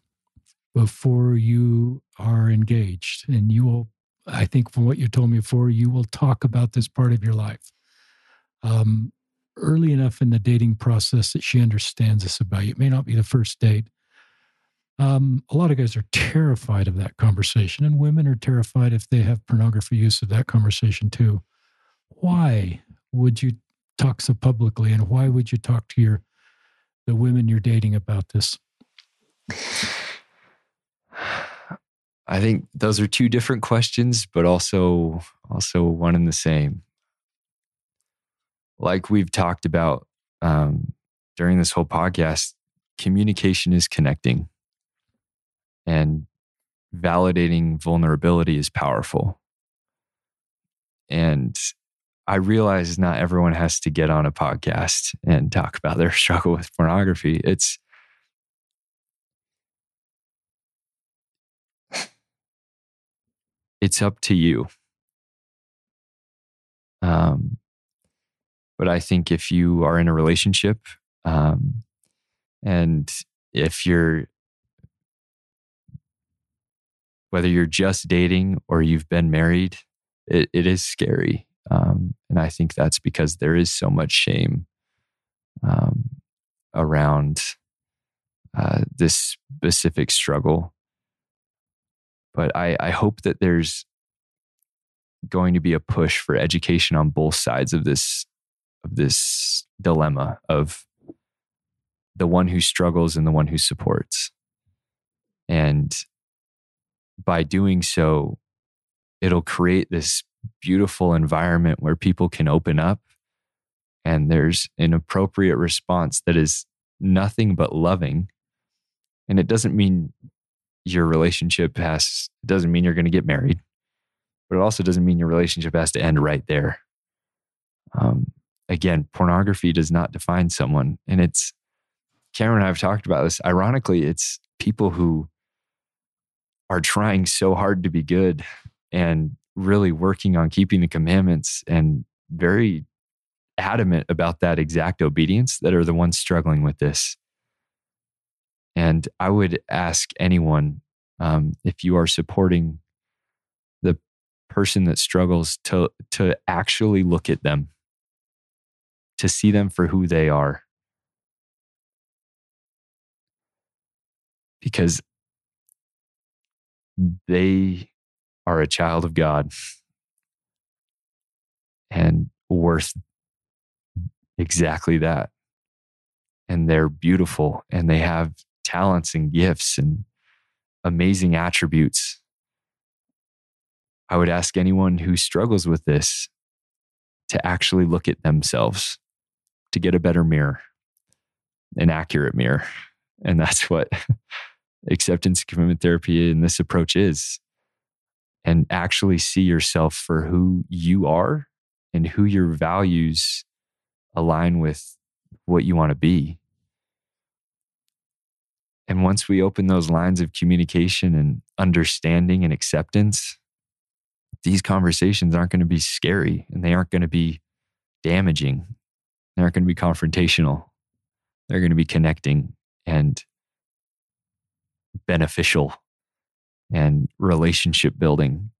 before you are engaged. And you will, I think from what you told me before, you will talk about this part of your life. Um, early enough in the dating process that she understands this about you. It may not be the first date. Um, a lot of guys are terrified of that conversation, and women are terrified if they have pornography use of that conversation too. Why would you talk so publicly, and why would you talk to your the women you're dating about this? I think those are two different questions, but also also one and the same. Like we've talked about um, during this whole podcast, communication is connecting, and validating vulnerability is powerful. And I realize not everyone has to get on a podcast and talk about their struggle with pornography. It's it's up to you. Um, but I think if you are in a relationship, um, and if you're, whether you're just dating or you've been married, it, it is scary. Um, and I think that's because there is so much shame um, around uh, this specific struggle. But I, I hope that there's going to be a push for education on both sides of this of this dilemma of the one who struggles and the one who supports. And by doing so, it'll create this beautiful environment where people can open up and there's an appropriate response that is nothing but loving. And it doesn't mean your relationship has, it doesn't mean you're going to get married, but it also doesn't mean your relationship has to end right there. Um, again, pornography does not define someone. And it's, Cameron and I have talked about this. Ironically, it's people who are trying so hard to be good and really working on keeping the commandments and very adamant about that exact obedience that are the ones struggling with this. And I would ask anyone, um, if you are supporting the person that struggles, to to actually look at them, to see them for who they are. Because they are a child of God and worth exactly that. And they're beautiful and they have talents and gifts and amazing attributes. I would ask anyone who struggles with this to actually look at themselves, to get a better mirror, an accurate mirror. And that's what acceptance and commitment therapy in this approach is. And actually see yourself for who you are and who your values align with what you want to be. And once we open those lines of communication and understanding and acceptance, these conversations aren't going to be scary and they aren't going to be damaging. They aren't going to be confrontational. They're going to be connecting and beneficial and relationship building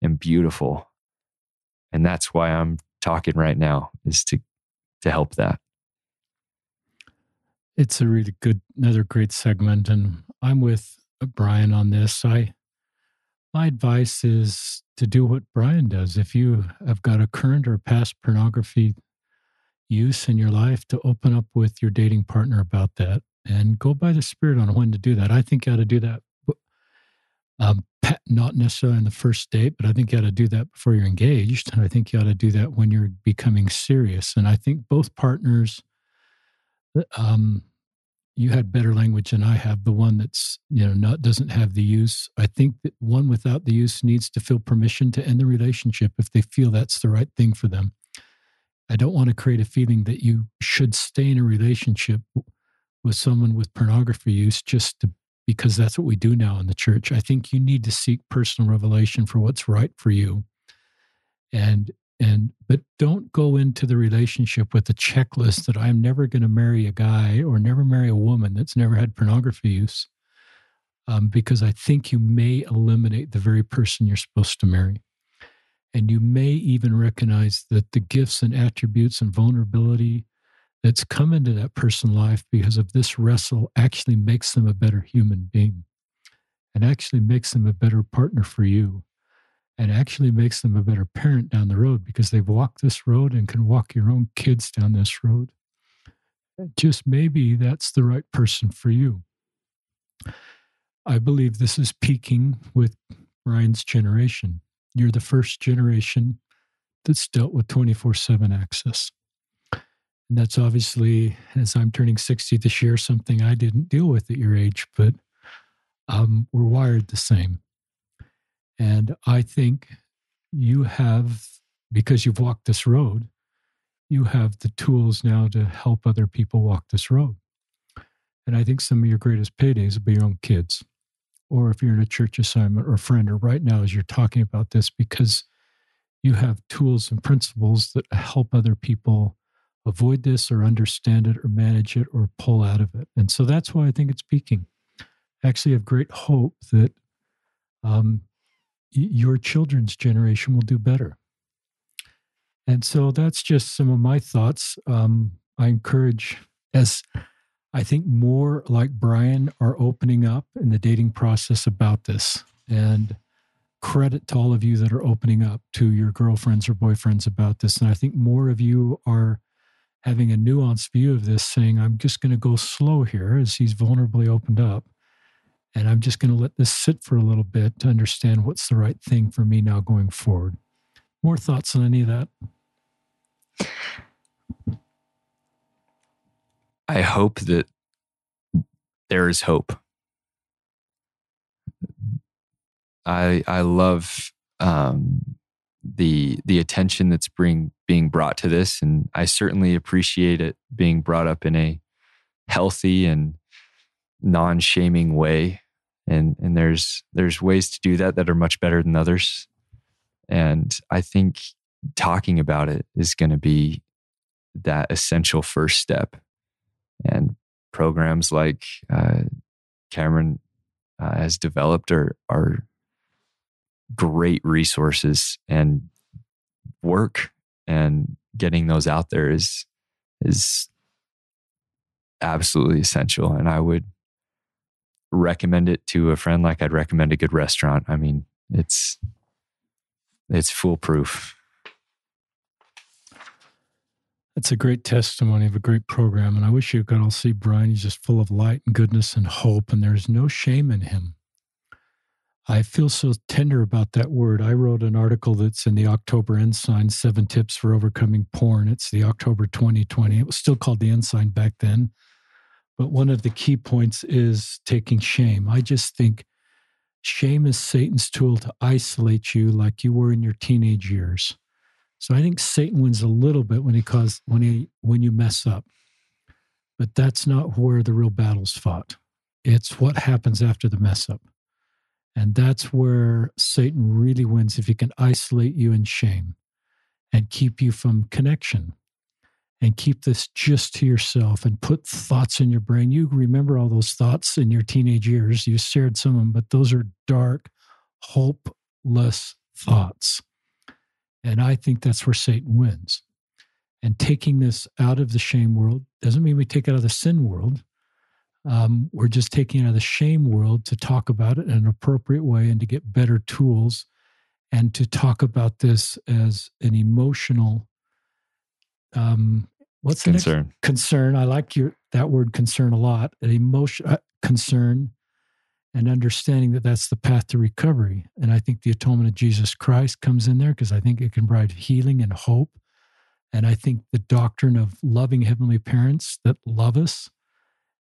and beautiful. And that's why I'm talking right now, is to to help that. It's a really good, another great segment. And I'm with Brian on this. I, my advice is to do what Brian does. If you have got a current or past pornography use in your life, to open up with your dating partner about that and go by the Spirit on when to do that. I think you ought to do that. Um, not necessarily on the first date, but I think you ought to do that before you're engaged. And I think you ought to do that when you're becoming serious. And I think both partners, um, you had better language than I have. The one that's, you know, not, doesn't have the use. I think that one without the use needs to feel permission to end the relationship if they feel that's the right thing for them. I don't want to create a feeling that you should stay in a relationship with someone with pornography use just to, because that's what we do now in the church. I think you need to seek personal revelation for what's right for you. And, and, but don't go into the relationship with a checklist that I'm never going to marry a guy or never marry a woman that's never had pornography use. Um, because I think you may eliminate the very person you're supposed to marry. And you may even recognize that the gifts and attributes and vulnerability that's come into that person's life because of this wrestle actually makes them a better human being, and actually makes them a better partner for you, and actually makes them a better parent down the road because they've walked this road and can walk your own kids down this road. Just maybe that's the right person for you. I believe this is peaking with Brian's generation. You're the first generation that's dealt with twenty-four seven access. And that's obviously, as I'm turning sixty this year, something I didn't deal with at your age, but um, we're wired the same. And I think you have because you've walked this road, you have the tools now to help other people walk this road. And I think some of your greatest paydays will be your own kids, or if you're in a church assignment or a friend, or right now as you're talking about this, because you have tools and principles that help other people avoid this or understand it or manage it or pull out of it. And so that's why I think it's peaking. I actually have great hope that um, your children's generation will do better. And so that's just some of my thoughts. Um, I encourage, as I think more like Brian are opening up in the dating process about this, and credit to all of you that are opening up to your girlfriends or boyfriends about this. And I think more of you are having a nuanced view of this, saying, I'm just going to go slow here as he's vulnerably opened up. And I'm just going to let this sit for a little bit to understand what's the right thing for me now going forward. More thoughts on any of that? I hope that there is hope. I I love um, the the attention that's being being brought to this, and I certainly appreciate it being brought up in a healthy and non-shaming way. And and there's there's ways to do that that are much better than others. And I think talking about it is going to be that essential first step. And programs like uh, Cameron uh, has developed are, are great resources, and work and getting those out there is is absolutely essential. And I would recommend it to a friend like I'd recommend a good restaurant. I mean, it's it's foolproof. That's a great testimony of a great program. And I wish you could all see Brian. He's just full of light and goodness and hope, and there's no shame in him. I feel so tender about that word. I wrote an article that's in the October Ensign, Seven Tips for Overcoming Porn. It's the October twenty twenty. It was still called the Ensign back then. But one of the key points is taking shame. I just think shame is Satan's tool to isolate you like you were in your teenage years. So I think Satan wins a little bit when he causes, when he when you mess up. But that's not where the real battle's fought. It's what happens after the mess up. And that's where Satan really wins, if he can isolate you in shame and keep you from connection and keep this just to yourself and put thoughts in your brain. You remember all those thoughts in your teenage years. You shared some of them, but those are dark, hopeless thoughts. And I think that's where Satan wins. And taking this out of the shame world doesn't mean we take it out of the sin world. Um, we're just taking it out of the shame world to talk about it in an appropriate way and to get better tools and to talk about this as an emotional um, what's the concern. Next? Concern. I like your that word concern a lot. An emotion uh, concern. And understanding that that's the path to recovery. And I think the atonement of Jesus Christ comes in there, because I think it can provide healing and hope. And I think the doctrine of loving heavenly parents that love us,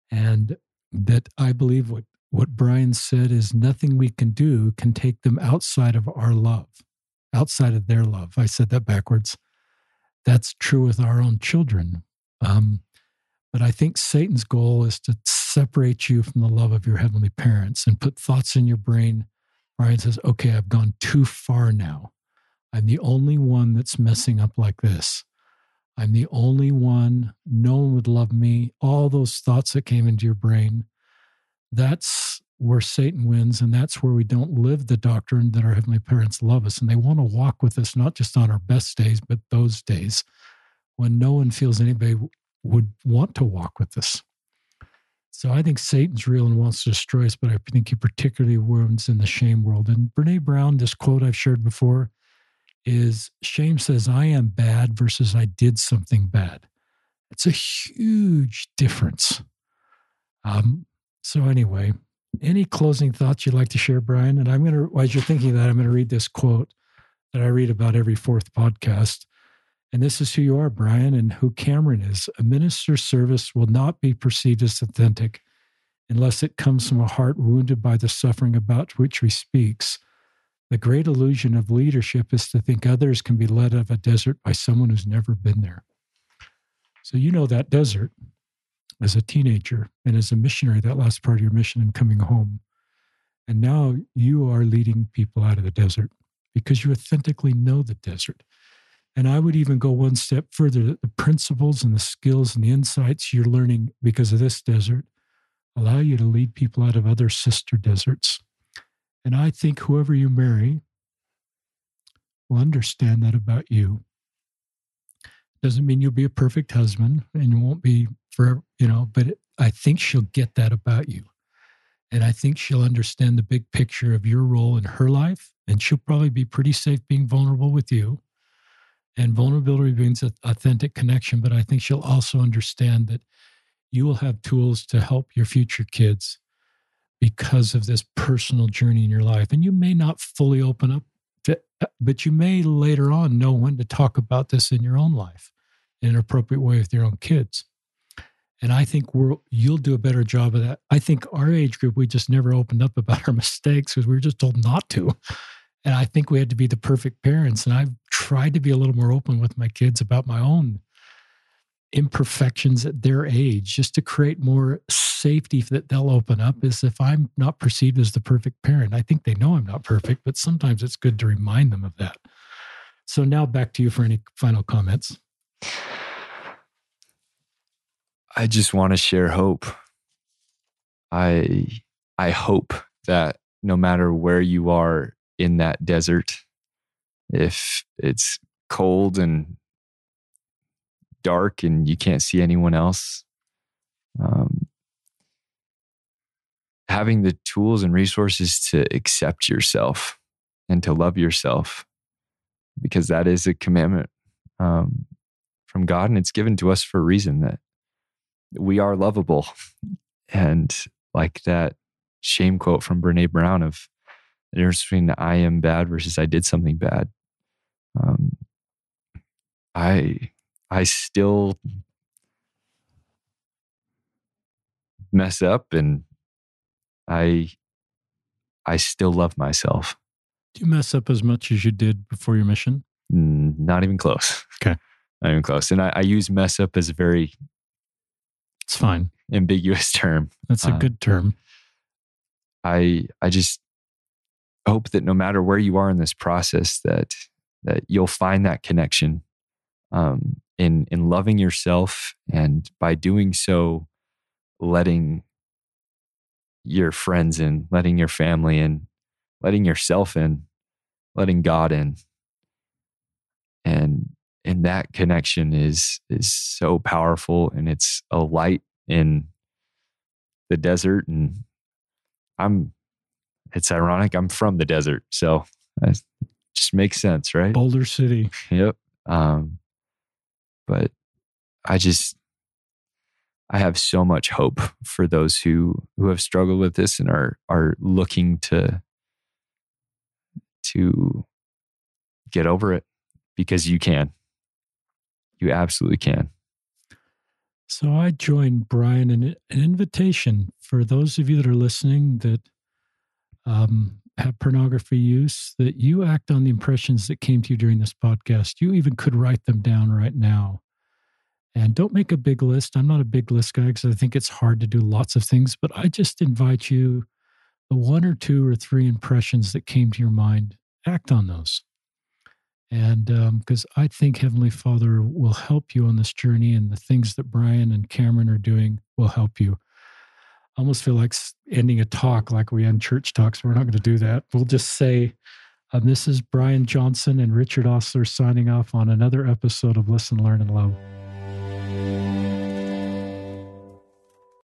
and that I believe what, what Brian said is nothing we can do can take them outside of our love, outside of their love. I said that backwards. That's true with our own children. Um, But I think Satan's goal is to separate you from the love of your heavenly parents and put thoughts in your brain. Brian says, okay, I've gone too far now. I'm the only one that's messing up like this. I'm the only one. No one would love me. All those thoughts that came into your brain, that's where Satan wins. And that's where we don't live the doctrine that our heavenly parents love us. And they want to walk with us, not just on our best days, but those days when no one feels anybody would want to walk with us. So I think Satan's real and wants to destroy us, but I think he particularly wounds in the shame world. And Brene Brown, this quote I've shared before, is shame says, I am bad versus I did something bad. It's a huge difference. Um, so anyway, any closing thoughts you'd like to share, Brian? And I'm going to, as you're thinking of that, I'm going to read this quote that I read about every fourth podcast. And this is who you are, Brian, and who Cameron is. A minister's service will not be perceived as authentic unless it comes from a heart wounded by the suffering about which he speaks. The great illusion of leadership is to think others can be led out of a desert by someone who's never been there. So you know that desert as a teenager and as a missionary, that last part of your mission and coming home. And now you are leading people out of the desert because you authentically know the desert. And I would even go one step further, that the principles and the skills and the insights you're learning because of this desert allow you to lead people out of other sister deserts. And I think whoever you marry will understand that about you. Doesn't mean you'll be a perfect husband and you won't be forever, you know, but it, I think she'll get that about you. And I think she'll understand the big picture of your role in her life. And she'll probably be pretty safe being vulnerable with you. And vulnerability means an authentic connection. But I think she'll also understand that you will have tools to help your future kids because of this personal journey in your life. And you may not fully open up to, but you may later on know when to talk about this in your own life in an appropriate way with your own kids. And I think we're, you'll do a better job of that. I think our age group, we just never opened up about our mistakes because we were just told not to. And I think we had to be the perfect parents. And I've tried to be a little more open with my kids about my own imperfections at their age, just to create more safety that they'll open up. Is if I'm not perceived as the perfect parent, I think they know I'm not perfect, but sometimes it's good to remind them of that. So now back to you for any final comments. I just want to share hope. I, I hope that no matter where you are in that desert, if it's cold and dark and you can't see anyone else, um, having the tools and resources to accept yourself and to love yourself, because that is a commandment um, from God, and it's given to us for a reason, that we are lovable. And like that shame quote from Brene Brown of the difference between I am bad versus I did something bad. Um, I... I still mess up, and I I still love myself. Do you mess up as much as you did before your mission? Mm, not even close. Okay. Not even close. And I, I use mess up as a very... It's fine. Ambiguous term. That's a uh, good term. I I just hope that no matter where you are in this process, that that you'll find that connection. Um, in in loving yourself, and by doing so, letting your friends in, letting your family in, letting yourself in, letting God in, and and that connection is is so powerful, and it's a light in the desert. And I'm, it's ironic, I'm from the desert, so it just makes sense, right? Boulder City. Yep. Um, But I just, I have so much hope for those who, who have struggled with this and are are looking to, to get over it, because you can. You absolutely can. So I join Brian in an invitation for those of you that are listening that um, have pornography use, that you act on the impressions that came to you during this podcast. You even could write them down right now. And don't make a big list. I'm not a big list guy because I think it's hard to do lots of things, but I just invite you, the one or two or three impressions that came to your mind, act on those. And because um, I think Heavenly Father will help you on this journey, and the things that Brian and Cameron are doing will help you. I almost feel like ending a talk like we end church talks. We're not going to do that. We'll just say, um, this is Brian Johnson and Richard Osler signing off on another episode of Listen, Learn, and Love.